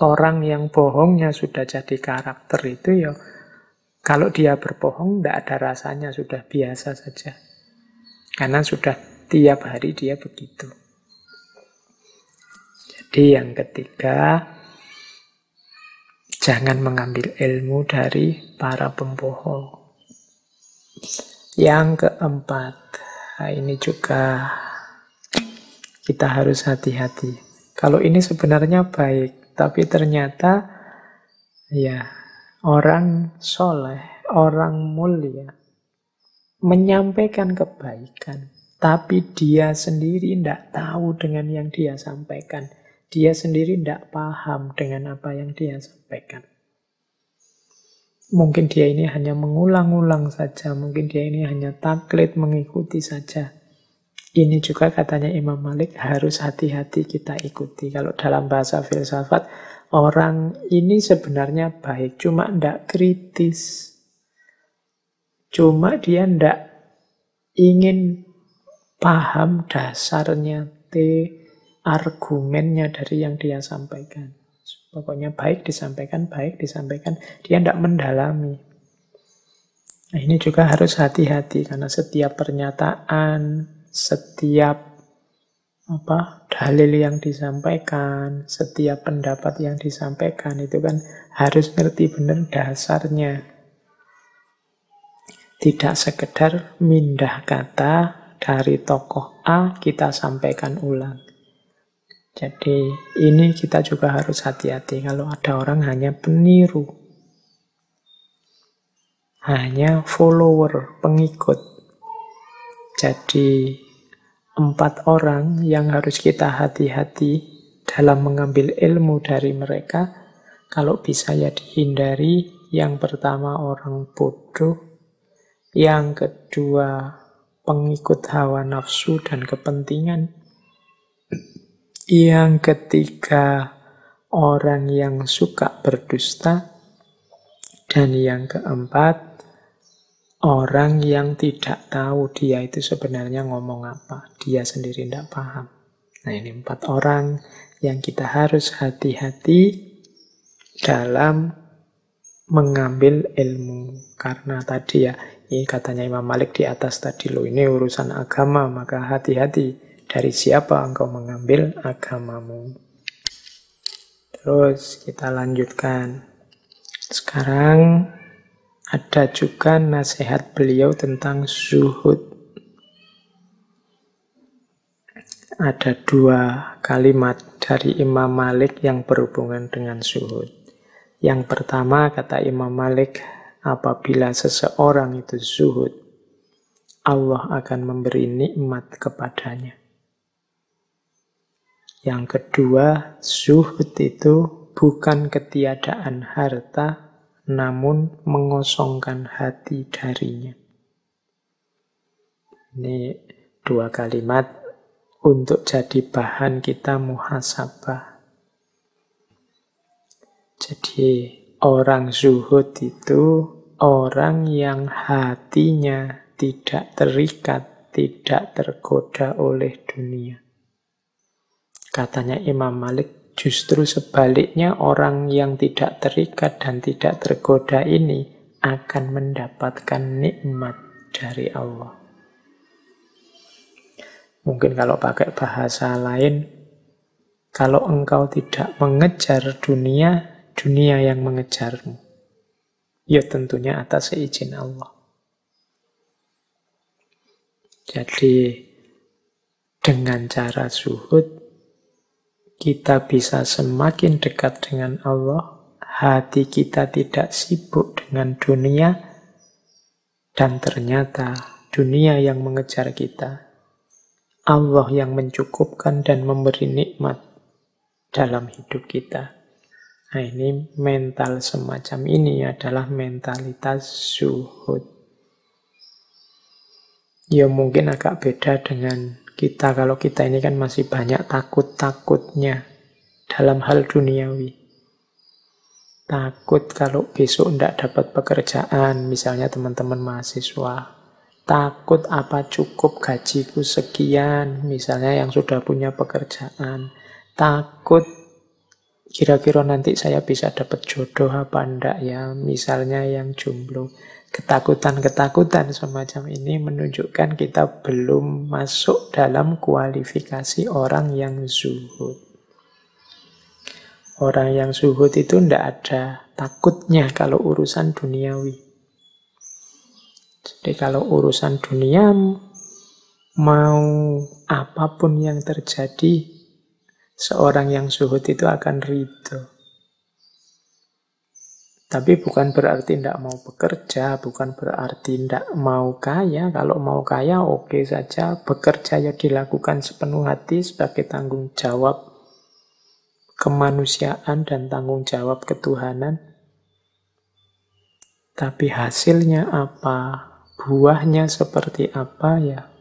Orang yang bohongnya sudah jadi karakter itu ya, kalau dia berbohong tidak ada rasanya, sudah biasa saja. Karena sudah tiap hari dia begitu. Jadi yang ketiga, jangan mengambil ilmu dari para pembohong. Yang keempat, nah ini juga kita harus hati-hati. Kalau ini sebenarnya baik, tapi ternyata ya, orang soleh, orang mulia menyampaikan kebaikan, tapi dia sendiri tidak tahu dengan yang dia sampaikan. Dia sendiri tidak paham dengan apa yang dia sampaikan. Mungkin dia ini hanya mengulang-ulang saja, mungkin dia ini hanya taklid, mengikuti saja. Ini juga katanya Imam Malik, harus hati-hati kita ikuti. Kalau dalam bahasa filsafat, orang ini sebenarnya baik, cuma tidak kritis. Cuma dia tidak ingin paham dasarnya, te, argumennya dari yang dia sampaikan. Pokoknya baik disampaikan, baik disampaikan. Dia tidak mendalami. Nah, ini juga harus hati-hati, karena setiap pernyataan, setiap apa dalil yang disampaikan, setiap pendapat yang disampaikan, itu kan harus ngerti benar dasarnya. Tidak sekedar mindah kata, dari tokoh A kita sampaikan ulang. Jadi ini kita juga harus hati-hati kalau ada orang hanya peniru, hanya follower, pengikut. Jadi empat orang yang harus kita hati-hati dalam mengambil ilmu dari mereka, kalau bisa ya dihindari. Yang pertama orang bodoh, yang kedua pengikut hawa nafsu dan kepentingan. Yang ketiga, orang yang suka berdusta. Dan yang keempat, orang yang tidak tahu dia itu sebenarnya ngomong apa. Dia sendiri tidak paham. Nah, ini empat orang yang kita harus hati-hati dalam mengambil ilmu. Karena tadi ya, ini katanya Imam Malik di atas tadi, loh, ini urusan agama, maka hati-hati dari siapa engkau mengambil agamamu. Terus kita lanjutkan. Sekarang ada juga nasihat beliau tentang zuhud. Ada dua kalimat dari Imam Malik yang berhubungan dengan zuhud. Yang pertama kata Imam Malik, apabila seseorang itu zuhud, Allah akan memberi nikmat kepadanya. Yang kedua, zuhud itu bukan ketiadaan harta, namun mengosongkan hati darinya. Ini dua kalimat untuk jadi bahan kita muhasabah. Jadi orang zuhud itu orang yang hatinya tidak terikat, tidak tergoda oleh dunia. Katanya Imam Malik, justru sebaliknya orang yang tidak terikat dan tidak tergoda ini akan mendapatkan nikmat dari Allah. Mungkin kalau pakai bahasa lain, kalau engkau tidak mengejar dunia, dunia yang mengejarmu. Ya tentunya atas seizin Allah. Jadi dengan cara zuhud kita bisa semakin dekat dengan Allah, hati kita tidak sibuk dengan dunia, dan ternyata dunia yang mengejar kita, Allah yang mencukupkan dan memberi nikmat dalam hidup kita. Nah, ini mental semacam ini adalah mentalitas zuhud. Ya mungkin agak beda dengan kita, kalau kita ini kan masih banyak takut-takutnya dalam hal duniawi. Takut kalau besok tidak dapat pekerjaan, misalnya teman-teman mahasiswa. Takut apa cukup gajiku sekian, misalnya yang sudah punya pekerjaan. Takut kira-kira nanti saya bisa dapat jodoh apa enggak ya, misalnya yang jomblo. Ketakutan-ketakutan semacam ini menunjukkan kita belum masuk dalam kualifikasi orang yang zuhud. Orang yang zuhud itu enggak ada takutnya kalau urusan duniawi. Jadi kalau urusan dunia, mau apapun yang terjadi, seorang yang zuhud itu akan ridho. Tapi bukan berarti tidak mau bekerja, bukan berarti tidak mau kaya. Kalau mau kaya, oke saja. Bekerja ya dilakukan sepenuh hati sebagai tanggung jawab kemanusiaan dan tanggung jawab ketuhanan. Tapi hasilnya apa, buahnya seperti apa ya,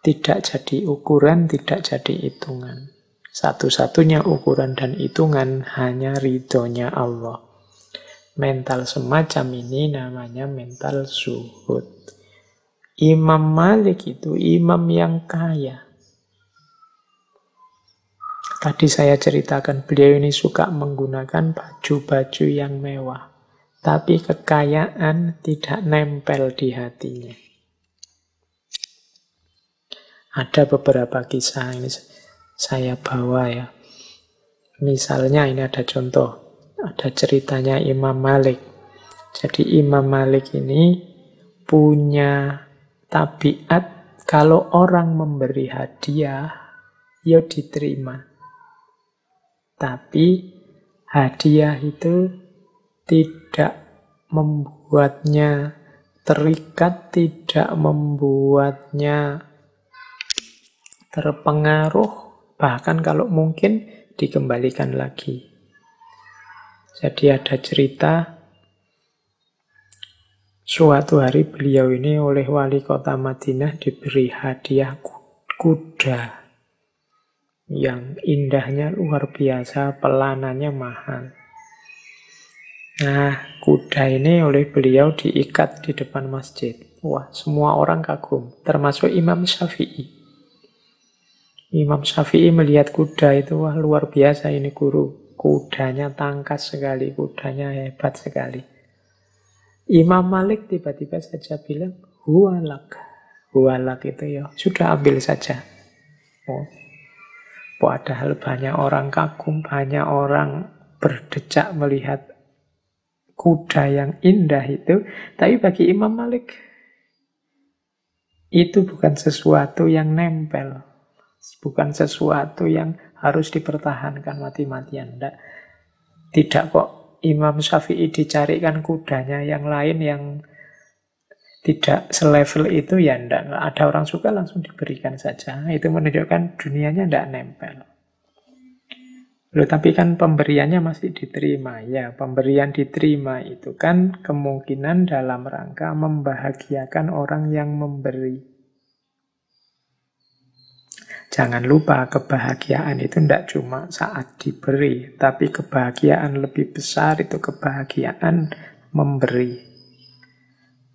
tidak jadi ukuran, tidak jadi hitungan. Satu-satunya ukuran dan hitungan hanya ridhonya Allah. Mental semacam ini namanya mental zuhud. Imam Malik itu imam yang kaya. Tadi saya ceritakan beliau ini suka menggunakan baju-baju yang mewah. Tapi kekayaan tidak nempel di hatinya. Ada beberapa kisah ini saya bawa ya. Misalnya ini ada contoh. Ada ceritanya Imam Malik. Jadi Imam Malik ini punya tabiat kalau orang memberi hadiah, ya diterima. Tapi hadiah itu tidak membuatnya terikat, tidak membuatnya terpengaruh, bahkan kalau mungkin dikembalikan lagi. Jadi ada cerita, suatu hari beliau ini oleh wali kota Madinah diberi hadiah kuda yang indahnya luar biasa, pelananya mahal. Nah, kuda ini oleh beliau diikat di depan masjid. Wah, semua orang kagum, termasuk Imam Syafi'i. Imam Syafi'i melihat kuda itu, wah luar biasa ini guru. Kudanya tangkas sekali, kudanya hebat sekali. Imam Malik tiba-tiba saja bilang, huwalak. Huwalak itu ya, sudah ambil saja. Oh. Padahal banyak orang kagum, banyak orang berdecak melihat kuda yang indah itu. Tapi bagi Imam Malik, itu bukan sesuatu yang nempel. Bukan sesuatu yang harus dipertahankan mati-matian. Tidak. Tidak kok Imam Syafi'i dicarikan kudanya yang lain yang tidak selevel itu ya tidak. Ada orang suka langsung diberikan saja. Itu menunjukkan dunianya tidak nempel. Loh, tapi kan pemberiannya masih diterima. Ya, pemberian diterima itu kan kemungkinan dalam rangka membahagiakan orang yang memberi. Jangan lupa, kebahagiaan itu tidak cuma saat diberi, tapi kebahagiaan lebih besar itu kebahagiaan memberi.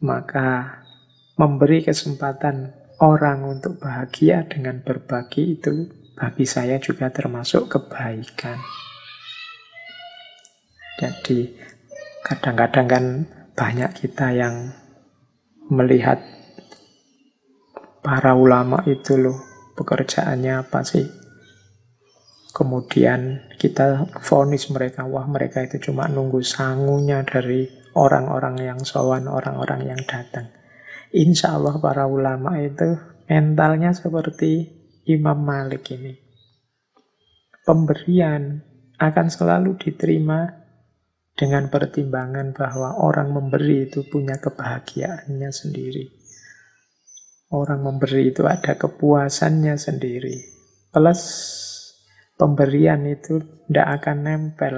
Maka memberi kesempatan orang untuk bahagia dengan berbagi itu bagi saya juga termasuk kebaikan. Jadi kadang-kadang kan banyak kita yang melihat para ulama itu loh, pekerjaannya apa sih? Kemudian kita vonis mereka, wah mereka itu cuma nunggu sangunya dari orang-orang yang sowan, orang-orang yang datang. Insya Allah para ulama itu mentalnya seperti Imam Malik ini. Pemberian akan selalu diterima dengan pertimbangan bahwa orang memberi itu punya kebahagiaannya sendiri. Orang memberi itu ada kepuasannya sendiri. Plus pemberian itu tidak akan nempel,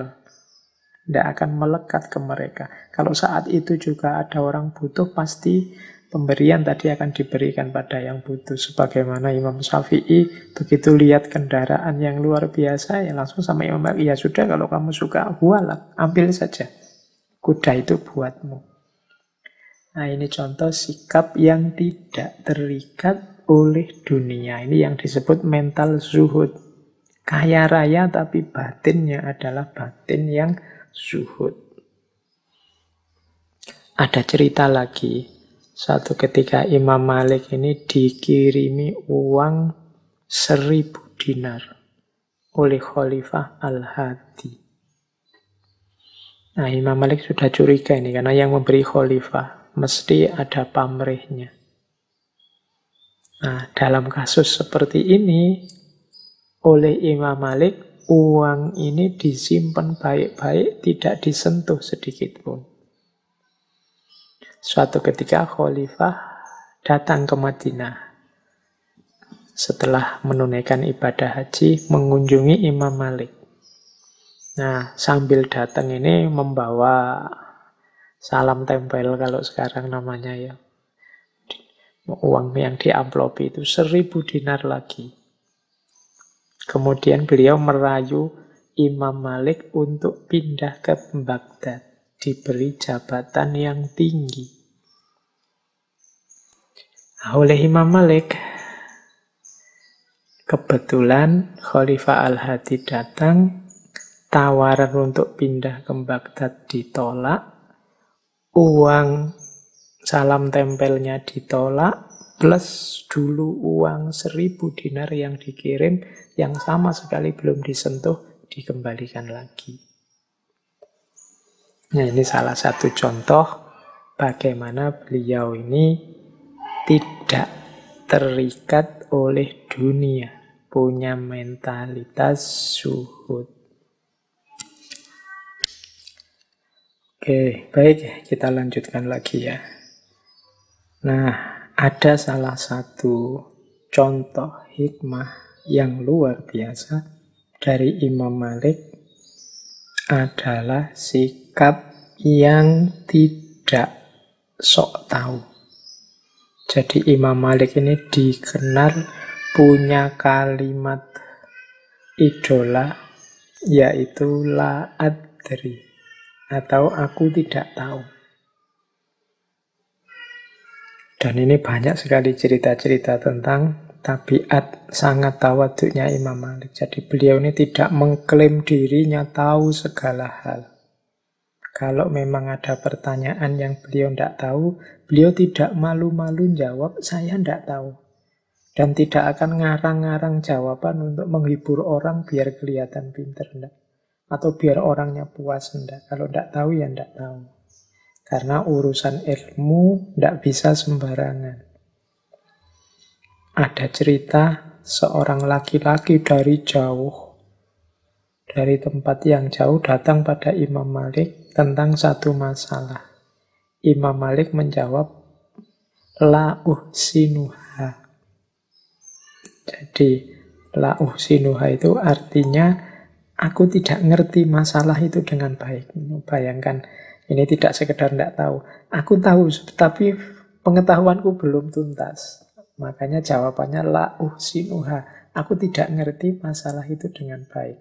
tidak akan melekat ke mereka. Kalau saat itu juga ada orang butuh, pasti pemberian tadi akan diberikan pada yang butuh. Sebagaimana Imam Syafi'i begitu lihat kendaraan yang luar biasa, ya langsung sama Imam Malik, ya sudah kalau kamu suka, hualah, ambil saja. Kuda itu buatmu. Nah, ini contoh sikap yang tidak terikat oleh dunia. Ini yang disebut mental zuhud. Kaya raya tapi batinnya adalah batin yang zuhud. Ada cerita lagi. Satu ketika Imam Malik ini dikirimi uang seribu dinar oleh Khalifah Al-Hadi. Nah, Imam Malik sudah curiga ini karena yang memberi Khalifah. Mesti ada pamrihnya. Nah, dalam kasus seperti ini, oleh Imam Malik, uang ini disimpan baik-baik, tidak disentuh sedikitpun. Suatu ketika khalifah datang ke Madinah. Setelah menunaikan ibadah haji, mengunjungi Imam Malik. Nah, sambil datang ini membawa salam tempel kalau sekarang namanya ya. Uang yang diamplopi itu seribu dinar lagi. Kemudian beliau merayu Imam Malik untuk pindah ke Baghdad, diberi jabatan yang tinggi. Nah, oleh Imam Malik, kebetulan Khalifah Al-Hadi datang, tawaran untuk pindah ke Baghdad ditolak, uang salam tempelnya ditolak, plus dulu uang seribu dinar yang dikirim, yang sama sekali belum disentuh, dikembalikan lagi. Nah, ini salah satu contoh bagaimana beliau ini tidak terikat oleh dunia, punya mentalitas zuhud. Oke, baik, kita lanjutkan lagi ya. Nah, ada salah satu contoh hikmah yang luar biasa dari Imam Malik adalah sikap yang tidak sok tahu. Jadi Imam Malik ini dikenal punya kalimat idola, yaitu la adri atau aku tidak tahu. Dan ini banyak sekali cerita-cerita tentang tabiat sangat tawaduknya Imam Malik. Jadi beliau ini tidak mengklaim dirinya tahu segala hal. Kalau memang ada pertanyaan yang beliau tidak tahu, beliau tidak malu-malu jawab, saya tidak tahu. Dan tidak akan ngarang-ngarang jawaban untuk menghibur orang biar kelihatan pinter, enggak. Atau biar orangnya puas, enggak. Kalau tidak tahu, ya tidak tahu. Karena urusan ilmu tidak bisa sembarangan. Ada cerita seorang laki-laki dari jauh, dari tempat yang jauh datang pada Imam Malik tentang satu masalah. Imam Malik menjawab, la uhsinuha. Jadi, la uhsinuha itu artinya, aku tidak ngerti masalah itu dengan baik. Bayangkan, ini tidak sekedar tidak tahu. Aku tahu, tapi pengetahuanku belum tuntas. Makanya jawabannya la uhsinuha. Aku tidak ngerti masalah itu dengan baik.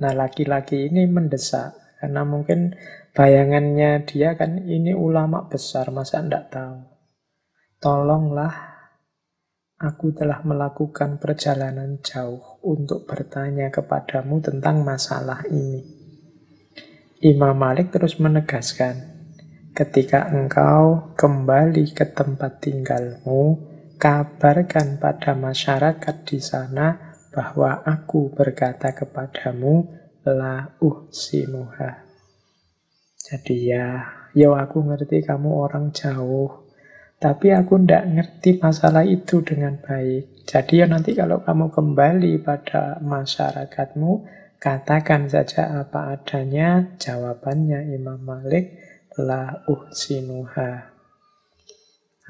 Nah, laki-laki ini mendesak. Karena mungkin bayangannya dia kan ini ulama besar, masa tidak tahu. Tolonglah, aku telah melakukan perjalanan jauh untuk bertanya kepadamu tentang masalah ini. Imam Malik terus menegaskan, ketika engkau kembali ke tempat tinggalmu, kabarkan pada masyarakat di sana bahwa aku berkata kepadamu, la uhsinuha. Jadi ya, yo aku ngerti kamu orang jauh, tapi aku ndak ngerti masalah itu dengan baik. Jadi ya nanti kalau kamu kembali pada masyarakatmu, katakan saja apa adanya. Jawabannya Imam Malik, la uhsinuha.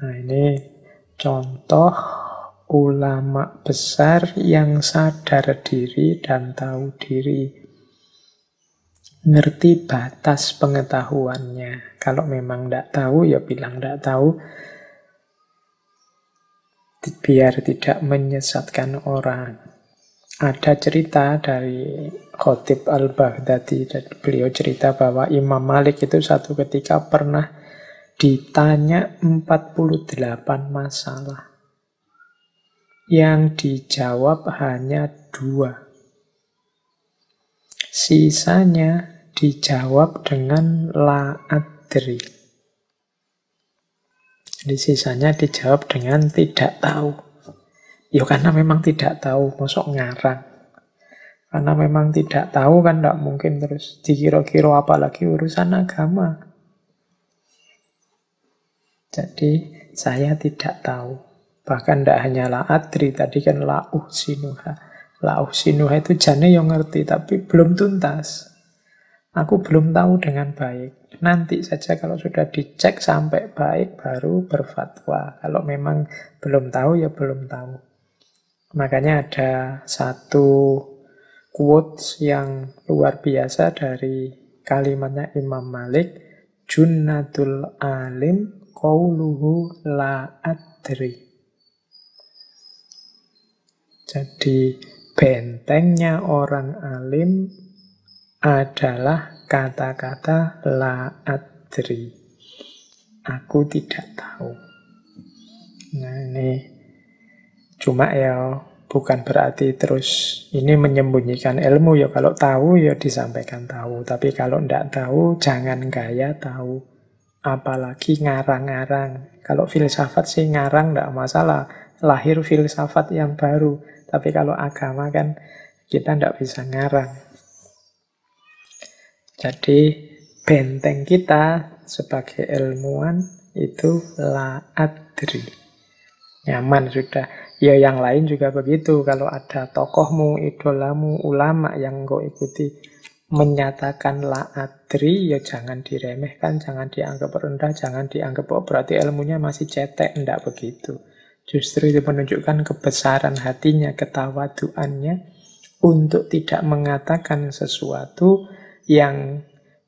Nah, ini contoh ulama besar yang sadar diri dan tahu diri. Ngerti batas pengetahuannya. Kalau memang tidak tahu, ya bilang tidak tahu. Biar tidak menyesatkan orang. Ada cerita dari Khotib al-Baghdadi, dan beliau cerita bahwa Imam Malik itu satu ketika pernah ditanya empat puluh delapan masalah. Yang dijawab hanya dua. Sisanya dijawab dengan la adri. Jadi sisanya dijawab dengan tidak tahu. Ya karena memang tidak tahu, mosok ngarang. Karena memang tidak tahu kan tidak mungkin terus dikira-kira, apalagi urusan agama. Jadi saya tidak tahu. Bahkan tidak hanya la adri, tadi kan la uhsinuha. La uhsinuha itu jane yang ngerti tapi belum tuntas. Aku belum tahu dengan baik. Nanti saja kalau sudah dicek sampai baik baru berfatwa. Kalau memang belum tahu ya belum tahu. Makanya ada satu quotes yang luar biasa dari kalimatnya Imam Malik. Junnatul alim qauluhu la adri. Jadi bentengnya orang alim adalah kata-kata la adri. Aku tidak tahu. Nah ini cuma ya bukan berarti terus ini menyembunyikan ilmu. Ya kalau tahu ya disampaikan tahu. Tapi kalau tidak tahu jangan gaya tahu. Apalagi ngarang-ngarang. Kalau filsafat sih ngarang tidak masalah. Lahir filsafat yang baru. Tapi kalau agama kan kita tidak bisa ngarang. Jadi benteng kita sebagai ilmuwan itu la adri. Nyaman sudah. Ya yang lain juga begitu. Kalau ada tokohmu, idolamu, ulama yang engkau ikuti menyatakan la adri, ya jangan diremehkan, jangan dianggap rendah, jangan dianggap oh berarti ilmunya masih cetek. Tidak begitu. Justru itu menunjukkan kebesaran hatinya, ketawaduannya untuk tidak mengatakan sesuatu yang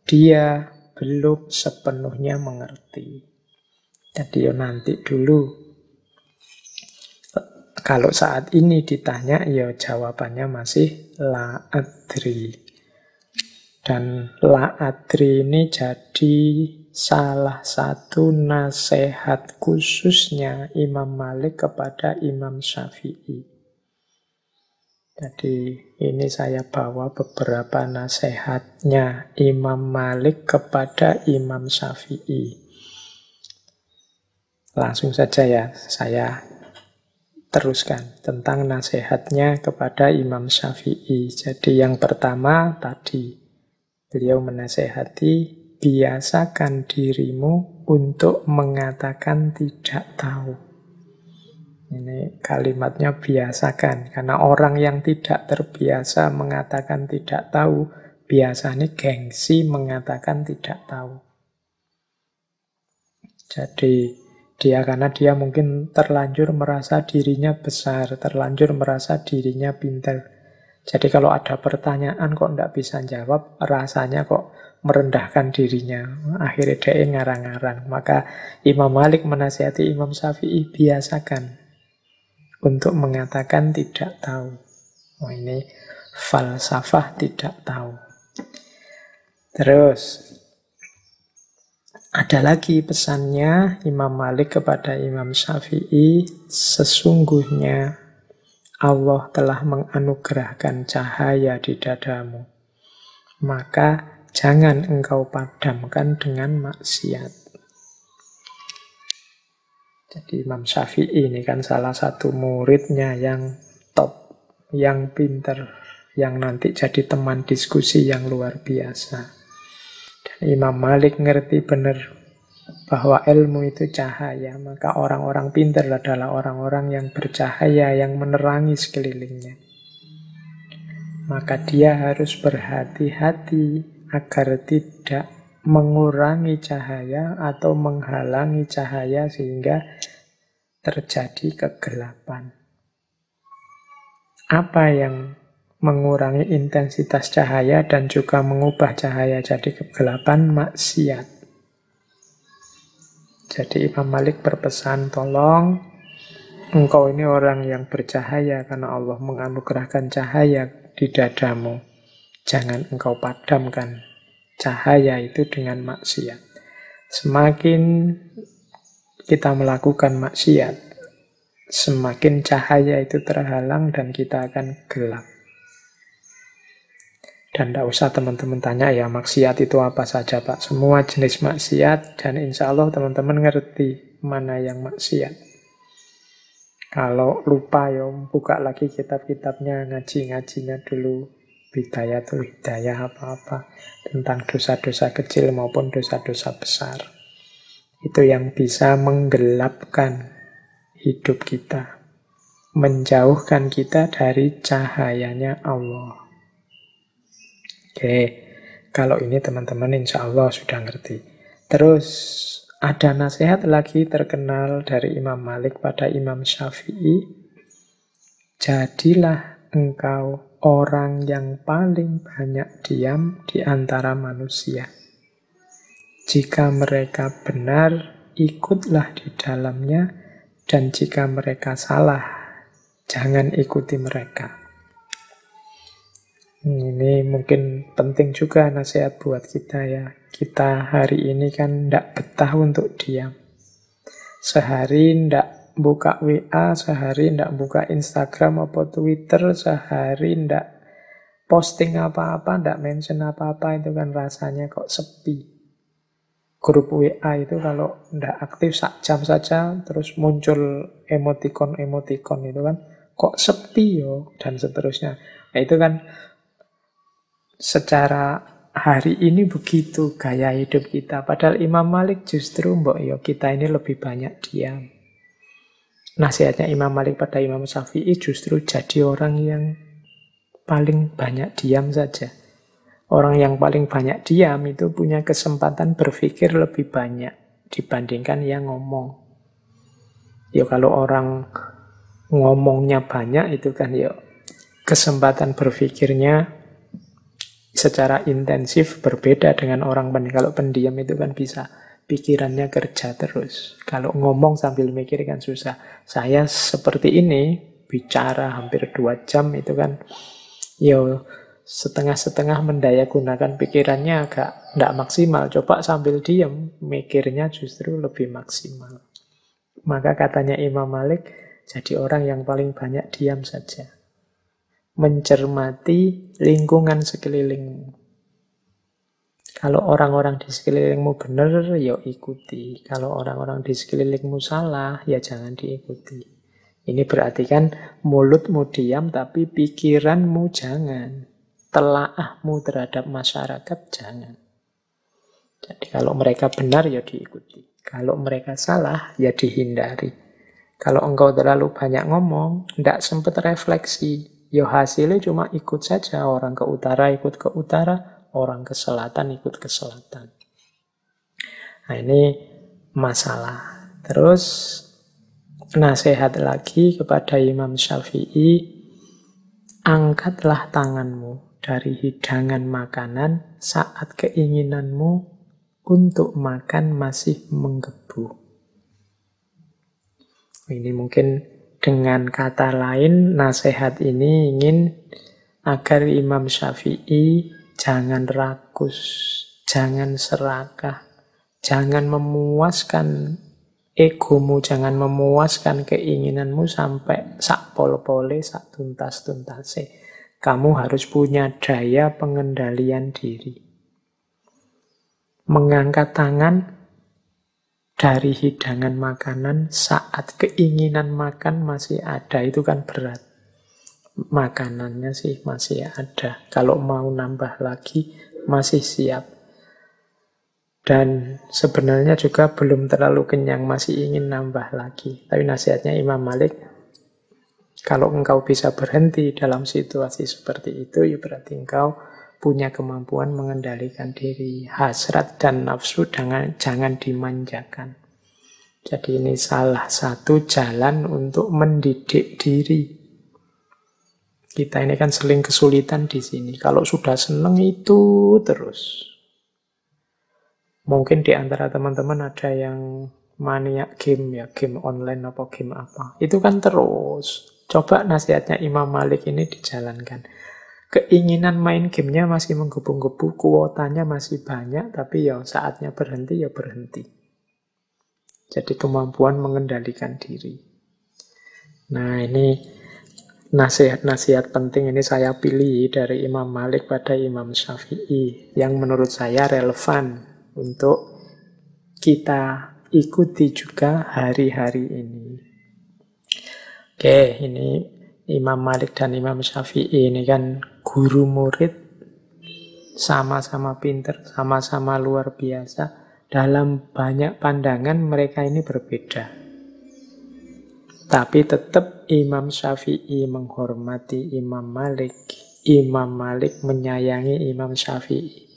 dia belum sepenuhnya mengerti. Jadi ya nanti dulu. Kalau saat ini ditanya, ya jawabannya masih la adri. Dan la adri ini jadi salah satu nasihat khususnya Imam Malik kepada Imam Syafi'i. Jadi ini saya bawa beberapa nasihatnya Imam Malik kepada Imam Syafi'i. Langsung saja ya, saya teruskan tentang nasihatnya kepada Imam Syafi'i. Jadi yang pertama tadi, beliau menasehati biasakan dirimu untuk mengatakan tidak tahu. Ini kalimatnya biasakan. Karena orang yang tidak terbiasa mengatakan tidak tahu, biasanya gengsi mengatakan tidak tahu. Jadi dia karena dia mungkin terlanjur merasa dirinya besar, terlanjur merasa dirinya pintar. Jadi kalau ada pertanyaan kok tidak bisa jawab, rasanya kok merendahkan dirinya, akhirnya dia ngarang-ngarang. Maka Imam Malik menasihati Imam Syafi'i, biasakan untuk mengatakan tidak tahu. Oh, ini falsafah tidak tahu. Terus, ada lagi pesannya Imam Malik kepada Imam Syafi'i, sesungguhnya Allah telah menganugerahkan cahaya di dadamu. Maka jangan engkau padamkan dengan maksiat. Jadi Imam Syafi'i ini kan salah satu muridnya yang top, yang pinter, yang nanti jadi teman diskusi yang luar biasa. Dan Imam Malik ngerti benar bahwa ilmu itu cahaya. Maka orang-orang pinter adalah orang-orang yang bercahaya, yang menerangi sekelilingnya. Maka dia harus berhati-hati agar tidak mengurangi cahaya atau menghalangi cahaya sehingga terjadi kegelapan. Apa yang mengurangi intensitas cahaya dan juga mengubah cahaya jadi kegelapan? Maksiat. Jadi Imam Malik berpesan, tolong engkau ini orang yang bercahaya karena Allah menganugerahkan cahaya di dadamu. Jangan engkau padamkan cahaya itu dengan maksiat. Semakin kita melakukan maksiat, semakin cahaya itu terhalang dan kita akan gelap. Dan tidak usah teman-teman tanya ya maksiat itu apa saja Pak. Semua jenis maksiat dan insya Allah teman-teman ngerti mana yang maksiat. Kalau lupa ya buka lagi kitab-kitabnya, ngaji-ngajinya dulu. Bidayatul Hidayah apa-apa tentang dosa-dosa kecil maupun dosa-dosa besar. Itu yang bisa menggelapkan hidup kita, menjauhkan kita dari cahayanya Allah. Oke, Kalau ini teman-teman insya Allah sudah ngerti. Terus ada nasihat lagi terkenal dari Imam Malik pada Imam Syafi'i. Jadilah engkau orang yang paling banyak diam di antara manusia. Jika mereka benar, ikutlah di dalamnya, dan jika mereka salah, jangan ikuti mereka. Ini mungkin penting juga nasihat buat kita ya. Kita hari ini kan tidak betah untuk diam. Sehari tidak buka W A, sehari tidak buka Instagram atau Twitter, sehari tidak posting apa-apa, tidak mention apa-apa, itu kan rasanya kok sepi. Grup W A itu kalau tidak aktif sak jam saja, terus muncul emoticon-emoticon itu kan, kok sepi yo, dan seterusnya. Nah, itu kan secara hari ini begitu gaya hidup kita. Padahal Imam Malik justru mbok yo, kita ini lebih banyak diam. Nasihatnya Imam Malik pada Imam Syafi'i justru jadi orang yang paling banyak diam saja. Orang yang paling banyak diam itu punya kesempatan berpikir lebih banyak dibandingkan yang ngomong. Ya kalau orang ngomongnya banyak itu kan ya kesempatan berpikirnya secara intensif berbeda dengan orang pendiam. Kalau pendiam itu kan bisa pikirannya kerja terus. Kalau ngomong sambil mikir kan susah. Saya seperti ini bicara hampir dua jam itu kan ya setengah-setengah mendaya gunakan pikirannya agak tidak maksimal. Coba sambil diem, mikirnya justru lebih maksimal. Maka katanya Imam Malik, jadi orang yang paling banyak diam saja. Mencermati lingkungan sekelilingmu. Kalau orang-orang di sekelilingmu benar, ya ikuti. Kalau orang-orang di sekelilingmu salah, ya jangan diikuti. Ini berarti kan mulutmu diam, tapi pikiranmu jangan. Telaahmu terhadap masyarakat jangan. Jadi kalau mereka benar ya diikuti. Kalau mereka salah ya dihindari. Kalau engkau terlalu banyak ngomong, tidak sempat refleksi, ya hasilnya cuma ikut saja. Orang ke utara ikut ke utara, orang ke selatan ikut ke selatan. Nah ini masalah. Terus nasihat lagi kepada Imam Syafi'i, angkatlah tanganmu dari hidangan makanan saat keinginanmu untuk makan masih menggebu. Ini mungkin dengan kata lain, nasihat ini ingin agar Imam Syafi'i jangan rakus, jangan serakah, jangan memuaskan egomu, jangan memuaskan keinginanmu sampai sak pol-pole, sak tuntas-tuntase. Kamu harus punya daya pengendalian diri. Mengangkat tangan dari hidangan makanan saat keinginan makan masih ada, itu kan berat. Makanannya sih masih ada. Kalau mau nambah lagi masih siap. Dan sebenarnya juga belum terlalu kenyang, masih ingin nambah lagi. Tapi nasihatnya Imam Malik, kalau engkau bisa berhenti dalam situasi seperti itu, ya berarti engkau punya kemampuan mengendalikan diri. Hasrat dan nafsu jangan, jangan dimanjakan. Jadi ini salah satu jalan untuk mendidik diri. Kita ini kan sering kesulitan di sini. Kalau sudah seneng itu terus. Mungkin di antara teman-teman ada yang maniak game ya, game online apa game apa. Itu kan terus. Coba nasihatnya Imam Malik ini dijalankan. Keinginan main gamenya masih menggebu-gebu, kuotanya masih banyak, tapi ya saatnya berhenti ya berhenti. Jadi kemampuan mengendalikan diri. Nah ini nasihat-nasihat penting ini saya pilih dari Imam Malik pada Imam Syafi'i, yang menurut saya relevan untuk kita ikuti juga hari-hari ini. Oke, ini Imam Malik dan Imam Syafi'i ini kan guru murid, sama-sama pinter, sama-sama luar biasa. Dalam banyak pandangan mereka ini berbeda. Tapi tetap Imam Syafi'i menghormati Imam Malik, Imam Malik menyayangi Imam Syafi'i.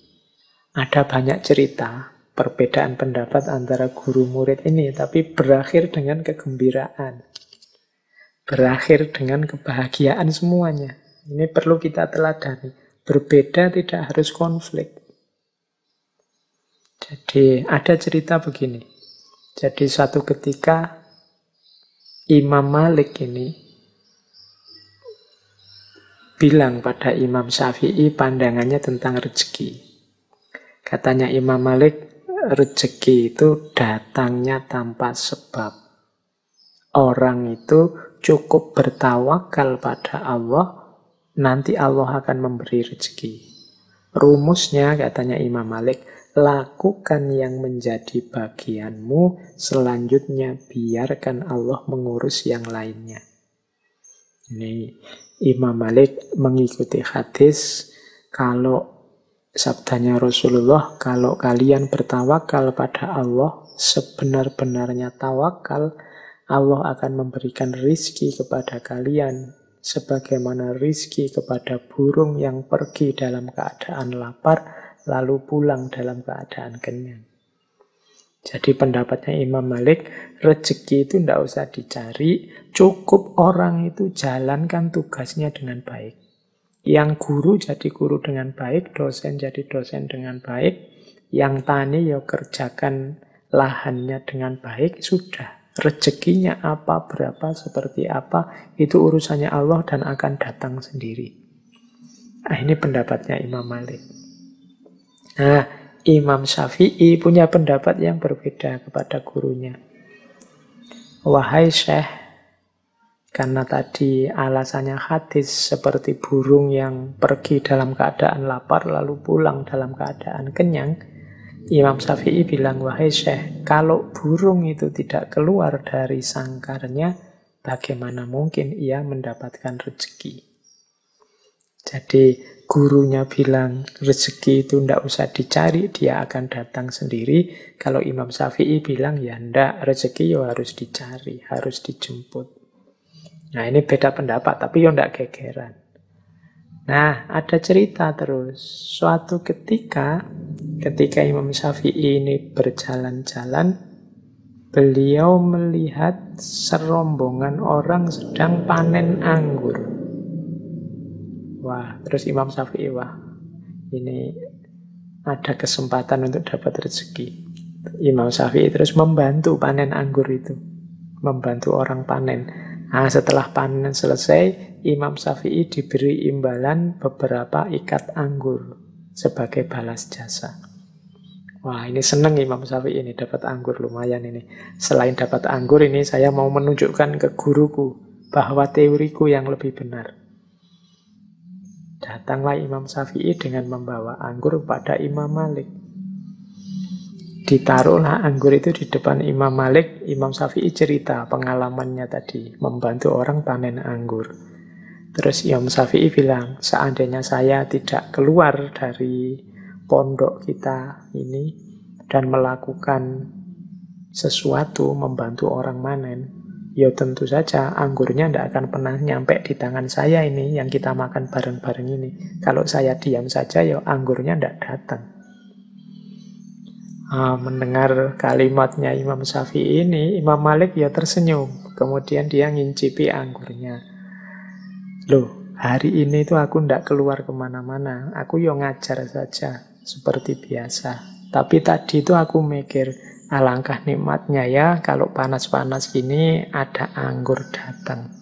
Ada banyak cerita perbedaan pendapat antara guru murid ini, tapi berakhir dengan kegembiraan. Berakhir dengan kebahagiaan semuanya. Ini perlu kita teladani. Berbeda tidak harus konflik. Jadi ada cerita begini. Jadi suatu ketika Imam Malik ini bilang pada Imam Syafi'i pandangannya tentang rezeki. Katanya Imam Malik, rezeki itu datangnya tanpa sebab. Orang itu cukup bertawakal pada Allah, nanti Allah akan memberi rezeki. Rumusnya, katanya Imam Malik, lakukan yang menjadi bagianmu, selanjutnya biarkan Allah mengurus yang lainnya. Ini Imam Malik mengikuti hadis, kalau sabdanya Rasulullah, kalau kalian bertawakal pada Allah, sebenar-benarnya tawakal, Allah akan memberikan rizki kepada kalian, sebagaimana rizki kepada burung yang pergi dalam keadaan lapar, lalu pulang dalam keadaan kenyang. Jadi pendapatnya Imam Malik, rezeki itu tidak usah dicari, cukup orang itu jalankan tugasnya dengan baik. Yang guru jadi guru dengan baik, dosen jadi dosen dengan baik, yang tani ya kerjakan lahannya dengan baik, sudah. Rezekinya apa, berapa, seperti apa, itu urusannya Allah dan akan datang sendiri. Nah, ini pendapatnya Imam Malik. Nah, Imam Syafi'i punya pendapat yang berbeda kepada gurunya. Wahai Syekh, karena tadi alasannya hadis seperti burung yang pergi dalam keadaan lapar lalu pulang dalam keadaan kenyang, Imam Syafi'i bilang, wahai Syekh, kalau burung itu tidak keluar dari sangkarnya, bagaimana mungkin ia mendapatkan rezeki? Jadi gurunya bilang rezeki itu tidak usah dicari, dia akan datang sendiri. Kalau Imam Syafi'i bilang, ya ndak, rezeki ya harus dicari, harus dijemput. Nah, ini beda pendapat, tapi ya ndak gegeran. Nah, ada cerita terus. Suatu ketika, ketika Imam Syafi'i ini berjalan-jalan, beliau melihat serombongan orang sedang panen anggur. Wah, terus Imam Syafi'i, wah, ini ada kesempatan untuk dapat rezeki. Imam Syafi'i terus membantu panen anggur itu, membantu orang panen. Nah, setelah panen selesai, Imam Syafi'i diberi imbalan beberapa ikat anggur sebagai balas jasa. Wah, ini seneng Imam Syafi'i ini, dapat anggur lumayan ini. Selain dapat anggur ini, saya mau menunjukkan ke guruku bahwa teoriku yang lebih benar. Datanglah Imam Syafi'i dengan membawa anggur kepada Imam Malik. Ditaruhlah anggur itu di depan Imam Malik. Imam Syafi'i cerita pengalamannya tadi, membantu orang panen anggur. Terus Imam Syafi'i bilang, seandainya saya tidak keluar dari pondok kita ini dan melakukan sesuatu membantu orang panen, ya tentu saja anggurnya tidak akan pernah nyampe di tangan saya ini, yang kita makan bareng-bareng ini. Kalau saya diam saja, ya anggurnya tidak datang. Ah, mendengar kalimatnya Imam Syafi'i ini, Imam Malik ya tersenyum. Kemudian dia ngincipi anggurnya. Loh, hari ini itu aku ndak keluar kemana-mana. Aku ya ngajar saja, seperti biasa. Tapi tadi itu aku mikir, alangkah nikmatnya ya, kalau panas-panas gini ada anggur datang.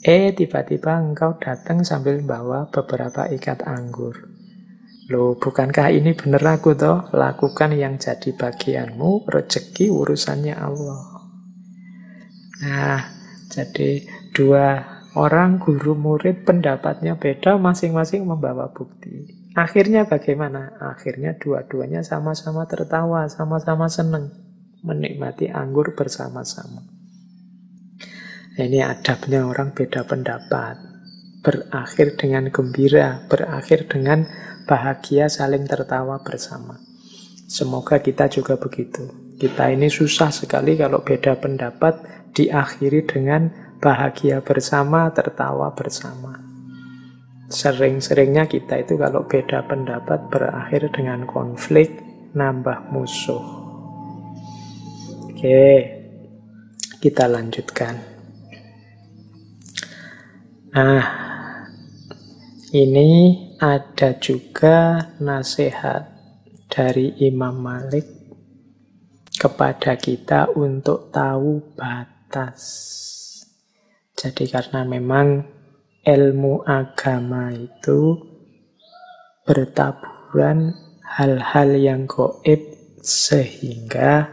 Eh, tiba-tiba engkau datang sambil bawa beberapa ikat anggur. Loh, bukankah ini bener aku toh? Lakukan yang jadi bagianmu, rezeki urusannya Allah. Nah, jadi dua orang guru murid pendapatnya beda, masing-masing membawa bukti. Akhirnya bagaimana? Akhirnya dua-duanya sama-sama tertawa, sama-sama seneng, menikmati anggur bersama-sama. Ini adabnya orang beda pendapat. Berakhir dengan gembira, berakhir dengan bahagia, saling tertawa bersama. Semoga kita juga begitu. Kita ini susah sekali kalau beda pendapat, diakhiri dengan bahagia bersama, tertawa bersama. Sering-seringnya kita itu kalau beda pendapat berakhir dengan konflik, nambah musuh. Oke, kita lanjutkan. Nah, ini ada juga nasihat dari Imam Malik kepada kita untuk tahu batas. Jadi karena memang ilmu agama itu bertaburan hal-hal yang gaib, sehingga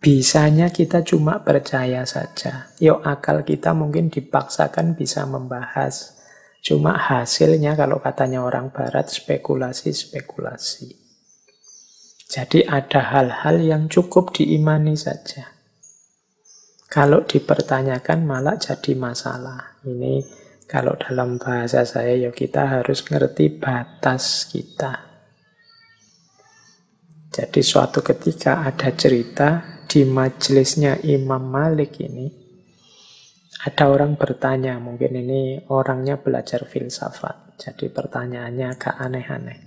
bisanya kita cuma percaya saja. Yo, akal kita mungkin dipaksakan bisa membahas, cuma hasilnya kalau katanya orang barat spekulasi-spekulasi. Jadi ada hal-hal yang cukup diimani saja. Kalau dipertanyakan malah jadi masalah. Ini kalau dalam bahasa saya ya kita harus ngerti batas kita. Jadi suatu ketika ada cerita di majelisnya Imam Malik ini. Ada orang bertanya, mungkin ini orangnya belajar filsafat, jadi pertanyaannya agak aneh-aneh.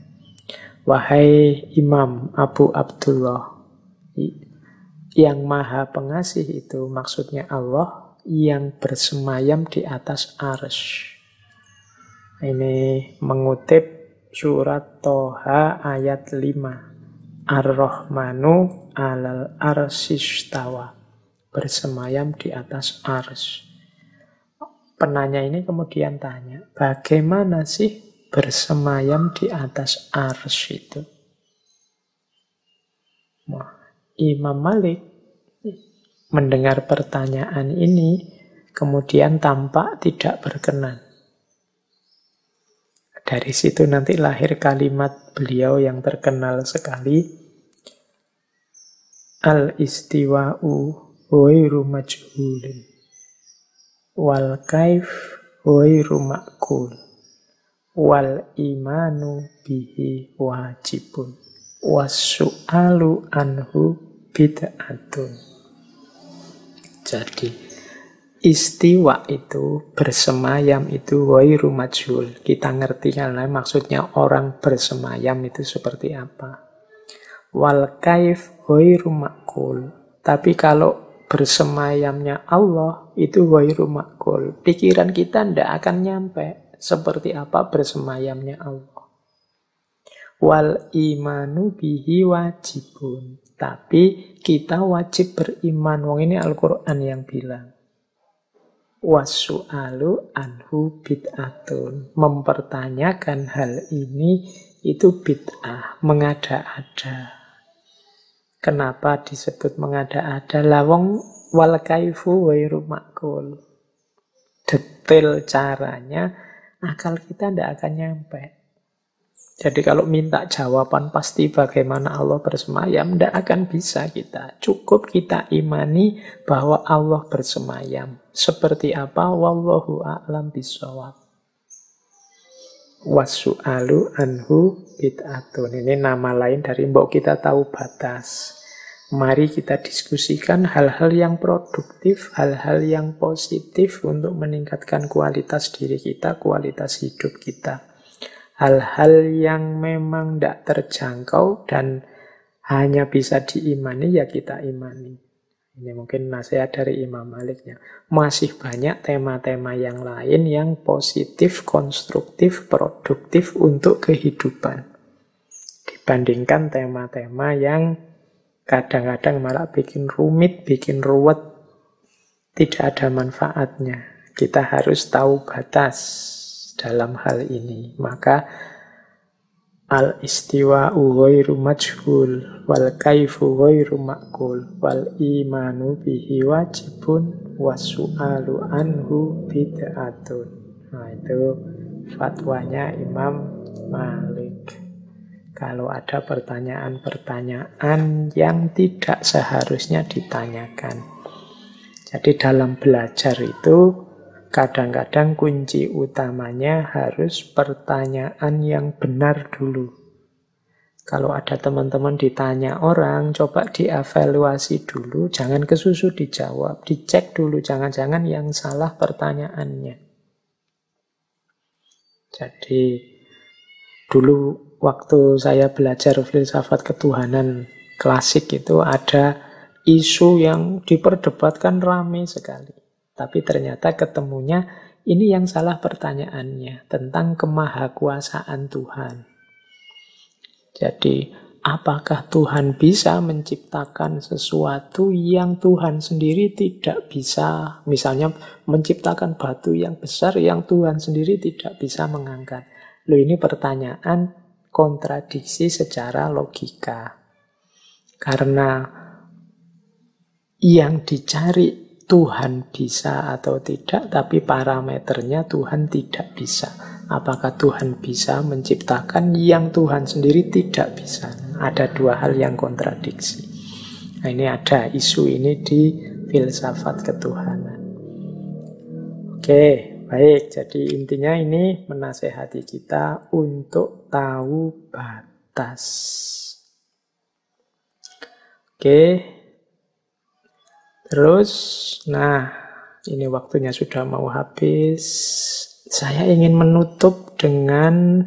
Wahai Imam Abu Abdullah, yang maha pengasih itu maksudnya Allah yang bersemayam di atas arsy. Ini mengutip surat Toha ayat lima. Ar-Rahmanu alal arsistawa, bersemayam di atas arsy. Penanya ini kemudian tanya, bagaimana sih bersemayam di atas arsy itu? Wah, Imam Malik mendengar pertanyaan ini kemudian tampak tidak berkenan. Dari situ nanti lahir kalimat beliau yang terkenal sekali, al-istiwa'u ghairu majhulin wal kaif ghairu ma'qul wal imanu bihi wajibun wassu'alu anhu bid'atun. Jadi istiwa itu, bersemayam itu ghairu majhul, kita ngerti karena maksudnya orang bersemayam itu seperti apa. Wal kaif ghairu ma'qul, tapi kalau bersemayamnya Allah itu ghairu ma'qul. Pikiran kita tidak akan nyampe seperti apa bersemayamnya Allah. Wal imanu bihi wajibun, tapi kita wajib beriman. Wong ini Al-Quran yang bilang. Wassu'alu anhu bid'atun, mempertanyakan hal ini itu bid'ah, mengada-ada. Kenapa disebut mengada-ada? Lawang wal kaifu ghairu ma'qul. Detail caranya, akal kita tidak akan nyampe. Jadi kalau minta jawaban pasti bagaimana Allah bersemayam, tidak akan bisa kita. Cukup kita imani bahwa Allah bersemayam. Seperti apa? Wallahu a'lam bishawab. Wassu'alu anhu bid'atun. Ini nama lain dari mbok kita tahu batas. Mari kita diskusikan hal-hal yang produktif, hal-hal yang positif untuk meningkatkan kualitas diri kita, kualitas hidup kita. Hal-hal yang memang tidak terjangkau dan hanya bisa diimani, ya kita imani. Ini mungkin nasihat dari Imam Maliknya. Masih banyak tema-tema yang lain yang positif, konstruktif, produktif untuk kehidupan. Dibandingkan tema-tema yang kadang-kadang malah bikin rumit, bikin ruwet, tidak ada manfaatnya. Kita harus tahu batas dalam hal ini. Maka al-istiwa'u ghairu majhul wal kaifu ghairu ma'qul wal imanu bihi wajibun wassu'alu anhu bid'atun. Nah, itu fatwanya Imam Malik. Kalau ada pertanyaan-pertanyaan yang tidak seharusnya ditanyakan. Jadi dalam belajar itu kadang-kadang kunci utamanya harus pertanyaan yang benar dulu. Kalau ada teman-teman ditanya orang, coba dievaluasi dulu, jangan kesusu dijawab, dicek dulu, jangan-jangan yang salah pertanyaannya. Jadi dulu waktu saya belajar filsafat ketuhanan klasik itu ada isu yang diperdebatkan ramai sekali. Tapi ternyata ketemunya ini yang salah pertanyaannya tentang kemahakuasaan Tuhan. Jadi apakah Tuhan bisa menciptakan sesuatu yang Tuhan sendiri tidak bisa? Misalnya menciptakan batu yang besar yang Tuhan sendiri tidak bisa mengangkat. Loh, ini pertanyaan kontradiksi secara logika. Karena yang dicari Tuhan bisa atau tidak, tapi parameternya Tuhan tidak bisa. Apakah Tuhan bisa menciptakan yang Tuhan sendiri tidak bisa? Ada dua hal yang kontradiksi. Nah, ini ada isu ini di filsafat ketuhanan. Oke, baik. Jadi intinya ini menasehati kita untuk tahu batas. Oke. Terus, nah ini waktunya sudah mau habis. Saya ingin menutup dengan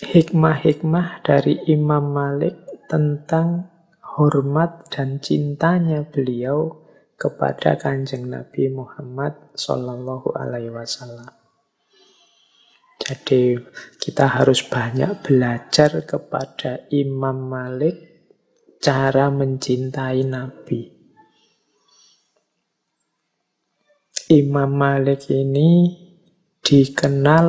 hikmah-hikmah dari Imam Malik tentang hormat dan cintanya beliau kepada Kanjeng Nabi Muhammad Sallallahu Alaihi Wasallam. Jadi kita harus banyak belajar kepada Imam Malik cara mencintai Nabi. Imam Malik ini dikenal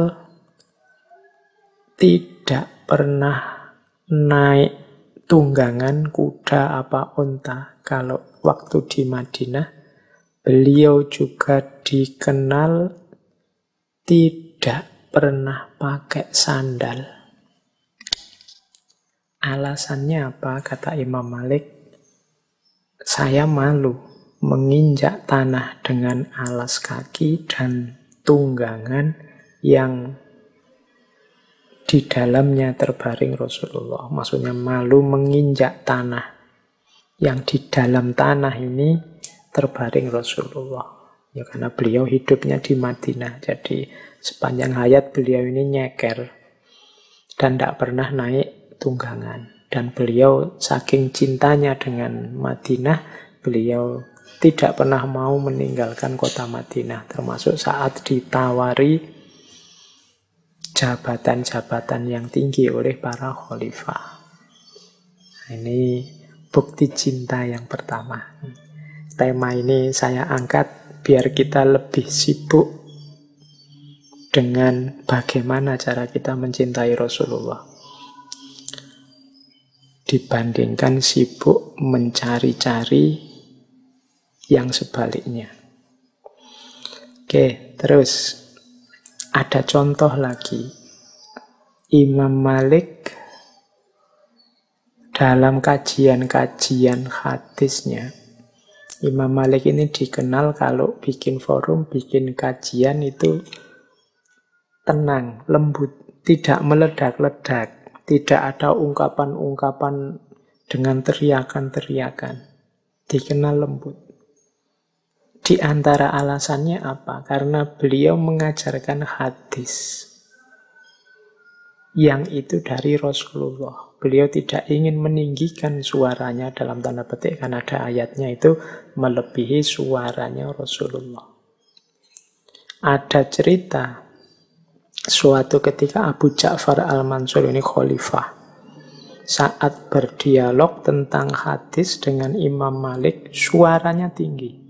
tidak Tidak pernah naik tunggangan kuda apa unta kalau waktu di Madinah. Beliau juga dikenal tidak pernah pakai sandal. Alasannya apa? Kata Imam Malik, saya malu menginjak tanah dengan alas kaki dan tunggangan yang di dalamnya terbaring Rasulullah. Maksudnya malu menginjak tanah yang di dalam tanah ini terbaring Rasulullah. Ya karena beliau hidupnya di Madinah. Jadi sepanjang hayat beliau ini nyeker dan tidak pernah naik tunggangan. Dan beliau saking cintanya dengan Madinah, beliau tidak pernah mau meninggalkan kota Madinah. Termasuk saat ditawari jabatan-jabatan yang tinggi oleh para khalifah. Ini bukti cinta yang pertama. Tema ini saya angkat biar kita lebih sibuk dengan bagaimana cara kita mencintai Rasulullah dibandingkan sibuk mencari-cari yang sebaliknya. Oke, terus ada contoh lagi. Imam Malik dalam kajian-kajian hadisnya, Imam Malik ini dikenal kalau bikin forum, bikin kajian itu tenang, lembut, tidak meledak-ledak, tidak ada ungkapan-ungkapan dengan teriakan-teriakan, dikenal lembut. Di antara alasannya apa? Karena beliau mengajarkan hadis yang itu dari Rasulullah. Beliau tidak ingin meninggikan suaranya dalam tanda petik, karena ada ayatnya itu melebihi suaranya Rasulullah. Ada cerita suatu ketika Abu Ja'far Al-Mansur ini khalifah. Saat berdialog tentang hadis dengan Imam Malik, suaranya tinggi.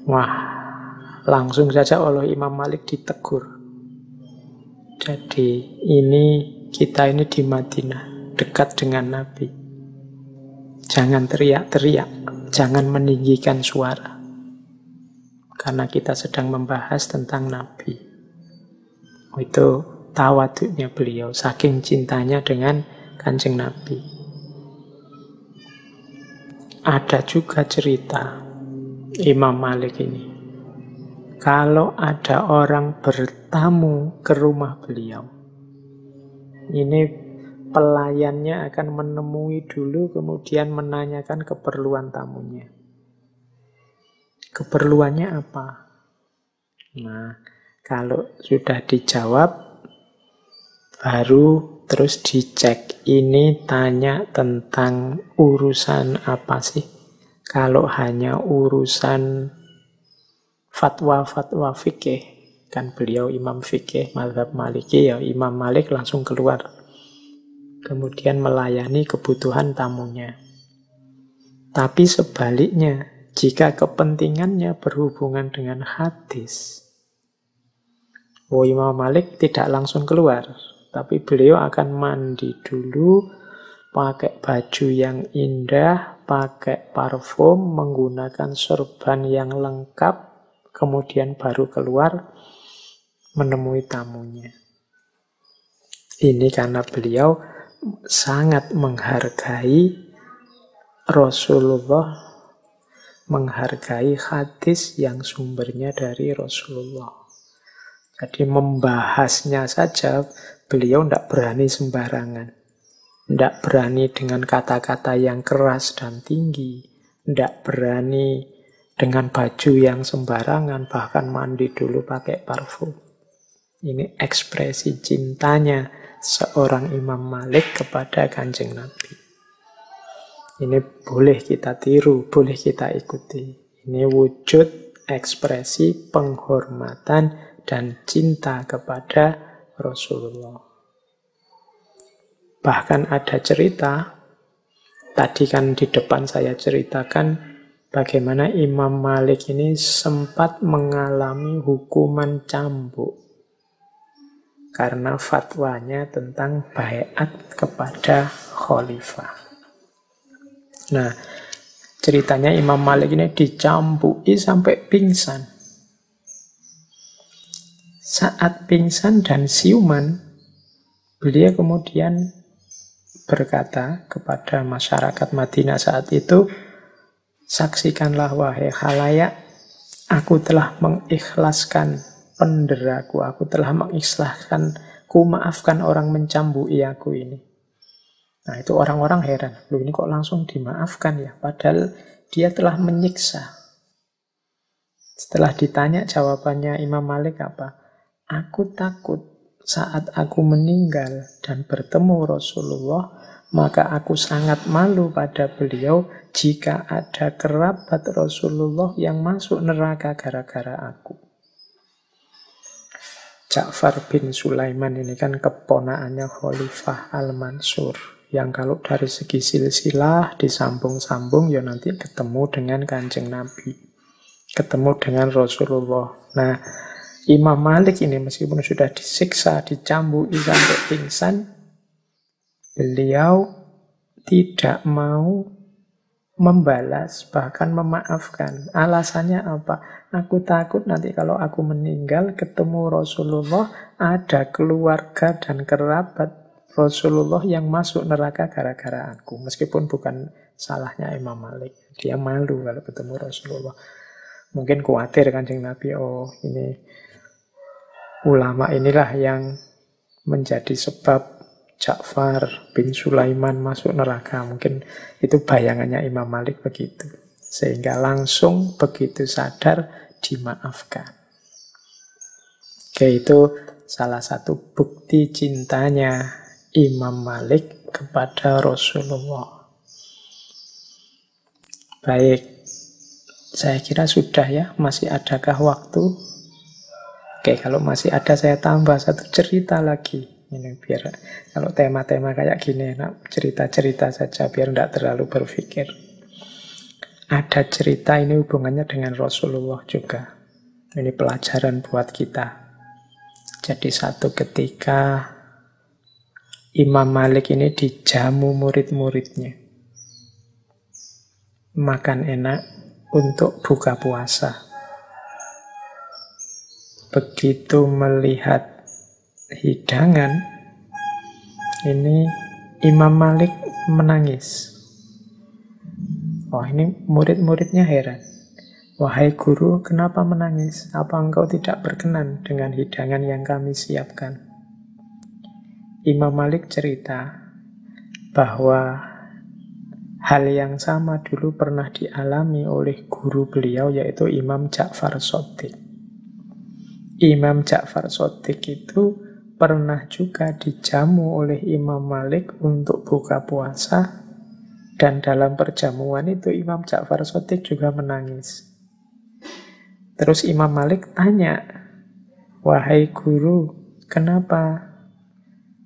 Wah, langsung saja oleh Imam Malik ditegur. Jadi ini kita ini di Madinah, dekat dengan Nabi. Jangan teriak-teriak, jangan meninggikan suara. Karena kita sedang membahas tentang Nabi. Itu tawaduknya beliau, saking cintanya dengan Kanjeng Nabi. Ada juga cerita Imam Malik ini, kalau ada orang bertamu ke rumah beliau, ini pelayannya akan menemui dulu, kemudian menanyakan keperluan tamunya. Keperluannya apa? Nah, kalau sudah dijawab, baru terus dicek. Ini tanya tentang urusan apa sih? Kalau hanya urusan fatwa-fatwa fikih, kan beliau imam fikih mazhab Maliki, ya Imam Malik langsung keluar. Kemudian melayani kebutuhan tamunya. Tapi sebaliknya, jika kepentingannya berhubungan dengan hadis, oh, Imam Malik tidak langsung keluar, tapi beliau akan mandi dulu, pakai baju yang indah, pakai parfum, menggunakan sorban yang lengkap, kemudian baru keluar menemui tamunya. Ini karena beliau sangat menghargai Rasulullah, menghargai hadis yang sumbernya dari Rasulullah. Jadi membahasnya saja beliau tidak berani sembarangan. Tidak berani dengan kata-kata yang keras dan tinggi. Tidak berani dengan baju yang sembarangan, bahkan mandi dulu pakai parfum. Ini ekspresi cintanya seorang Imam Malik kepada Kanjeng Nabi. Ini boleh kita tiru, boleh kita ikuti. Ini wujud ekspresi penghormatan dan cinta kepada Rasulullah. Bahkan ada cerita, tadi kan di depan saya ceritakan bagaimana Imam Malik ini sempat mengalami hukuman cambuk karena fatwanya tentang baiat kepada khalifah. Nah, ceritanya Imam Malik ini dicambuki sampai pingsan. Saat pingsan dan siuman, beliau kemudian berkata kepada masyarakat Madinah saat itu, saksikanlah wahai khalayak, aku telah mengikhlaskan penderaku, aku telah mengikhlaskan, ku maafkan orang mencambui aku ini. Nah, itu orang-orang heran, loh ini kok langsung dimaafkan ya, padahal dia telah menyiksa. Setelah ditanya jawabannya Imam Malik apa? Aku takut saat aku meninggal dan bertemu Rasulullah, maka aku sangat malu pada beliau jika ada kerabat Rasulullah yang masuk neraka gara-gara aku. Ja'far bin Sulaiman ini kan keponakannya Khalifah Al-Mansur, yang kalau dari segi silsilah disambung-sambung, ya nanti ketemu dengan Kanjeng Nabi, ketemu dengan Rasulullah. Nah, Imam Malik ini meskipun sudah disiksa, dicambuk sampai pingsan, beliau tidak mau membalas, bahkan memaafkan. Alasannya apa? Aku takut nanti kalau aku meninggal ketemu Rasulullah, ada keluarga dan kerabat Rasulullah yang masuk neraka gara-gara aku. Meskipun bukan salahnya Imam Malik, dia malu kalau ketemu Rasulullah. Mungkin khawatir Kanjeng Nabi, oh ini ulama inilah yang menjadi sebab Ja'far bin Sulaiman masuk neraka. Mungkin itu bayangannya Imam Malik begitu. Sehingga langsung begitu sadar dimaafkan. Oke, itu salah satu bukti cintanya Imam Malik kepada Rasulullah. Baik, saya kira sudah ya. Masih adakah waktu? Oke, kalau masih ada saya tambah satu cerita lagi. Ini biar kalau tema-tema kayak gini enak cerita-cerita saja biar tidak terlalu berpikir. Ada cerita ini hubungannya dengan Rasulullah juga. Ini pelajaran buat kita. Jadi satu ketika Imam Malik ini dijamu murid-muridnya. Makan enak untuk buka puasa. Begitu melihat hidangan, ini Imam Malik menangis. Oh, ini murid-muridnya heran. Wahai guru, kenapa menangis? Apa engkau tidak berkenan dengan hidangan yang kami siapkan? Imam Malik cerita bahwa hal yang sama dulu pernah dialami oleh guru beliau, yaitu Imam Ja'far As-Sadiq. Imam Ja'far Shadiq itu pernah juga dijamu oleh Imam Malik untuk buka puasa, dan dalam perjamuan itu Imam Ja'far Shadiq juga menangis. Terus Imam Malik tanya, "Wahai guru, kenapa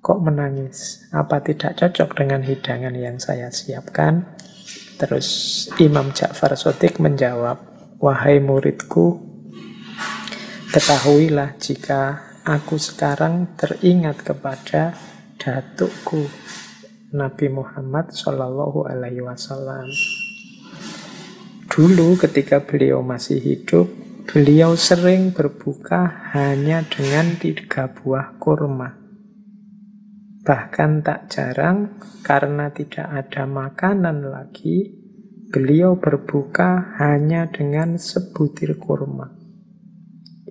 kok menangis? Apa tidak cocok dengan hidangan yang saya siapkan?" Terus Imam Ja'far Shadiq menjawab, "Wahai muridku, ketahuilah jika aku sekarang teringat kepada datukku Nabi Muhammad Shallallahu Alaihi Wasallam. Dulu ketika beliau masih hidup, beliau sering berbuka hanya dengan tiga buah kurma. Bahkan tak jarang karena tidak ada makanan lagi, beliau berbuka hanya dengan sebutir kurma.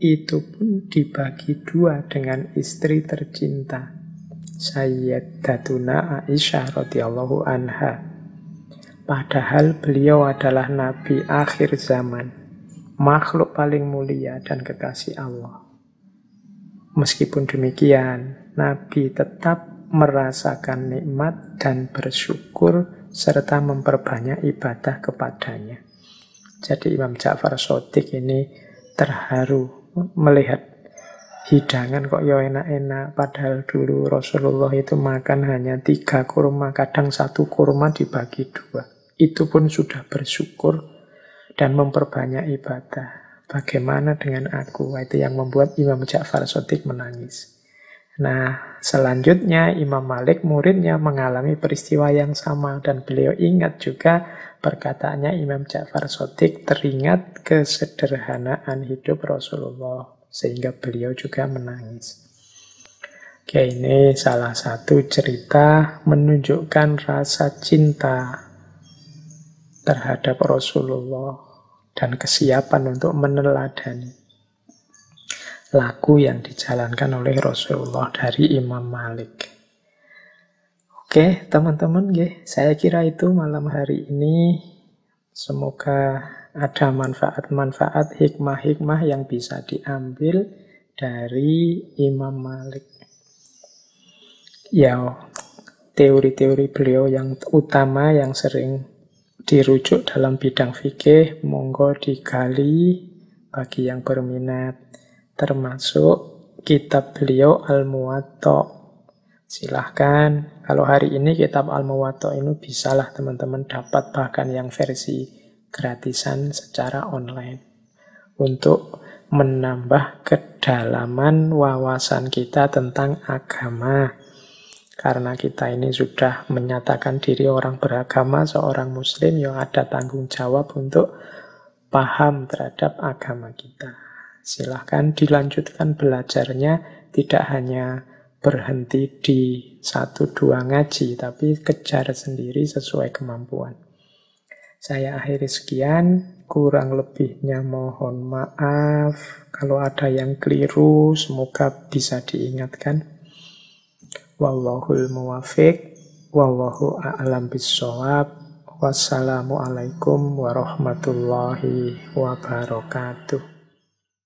Itu pun dibagi dua dengan istri tercinta, Sayyidatuna Aisyah radhiyallahu anha. Padahal beliau adalah nabi akhir zaman, makhluk paling mulia dan kekasih Allah. Meskipun demikian, nabi tetap merasakan nikmat dan bersyukur serta memperbanyak ibadah kepadanya." Jadi Imam Ja'far Shadiq ini terharu melihat hidangan kok ya enak-enak, padahal dulu Rasulullah itu makan hanya tiga kurma, kadang satu kurma dibagi dua. Itu pun sudah bersyukur dan memperbanyak ibadah. Bagaimana dengan aku? Itu yang membuat Imam Ja'far Shadiq menangis. Nah, selanjutnya Imam Malik muridnya mengalami peristiwa yang sama, dan beliau ingat juga perkataannya Imam Ja'far Shadiq, teringat kesederhanaan hidup Rasulullah, sehingga beliau juga menangis. Oke, ini salah satu cerita menunjukkan rasa cinta terhadap Rasulullah dan kesiapan untuk meneladani laku yang dijalankan oleh Rasulullah dari Imam Malik. Oke, teman-teman, saya kira itu malam hari ini. Semoga ada manfaat-manfaat, hikmah-hikmah yang bisa diambil dari Imam Malik. Ya, teori-teori beliau yang utama yang sering dirujuk dalam bidang fikih, monggo digali bagi yang berminat. Termasuk kitab beliau Al-Muwatta. Silahkan, kalau hari ini kitab Al-Muwatta ini bisalah teman-teman dapat, bahkan yang versi gratisan secara online, untuk menambah kedalaman wawasan kita tentang agama. Karena kita ini sudah menyatakan diri orang beragama, seorang muslim, yang ada tanggung jawab untuk paham terhadap agama kita. Silahkan dilanjutkan belajarnya, tidak hanya berhenti di satu dua ngaji, tapi kejar sendiri sesuai kemampuan. Saya akhiri sekian, kurang lebihnya mohon maaf. Kalau ada yang keliru, semoga bisa diingatkan. Wallahul muwafiq, wallahu a'lam bissawab. Wassalamualaikum warahmatullahi wabarakatuh.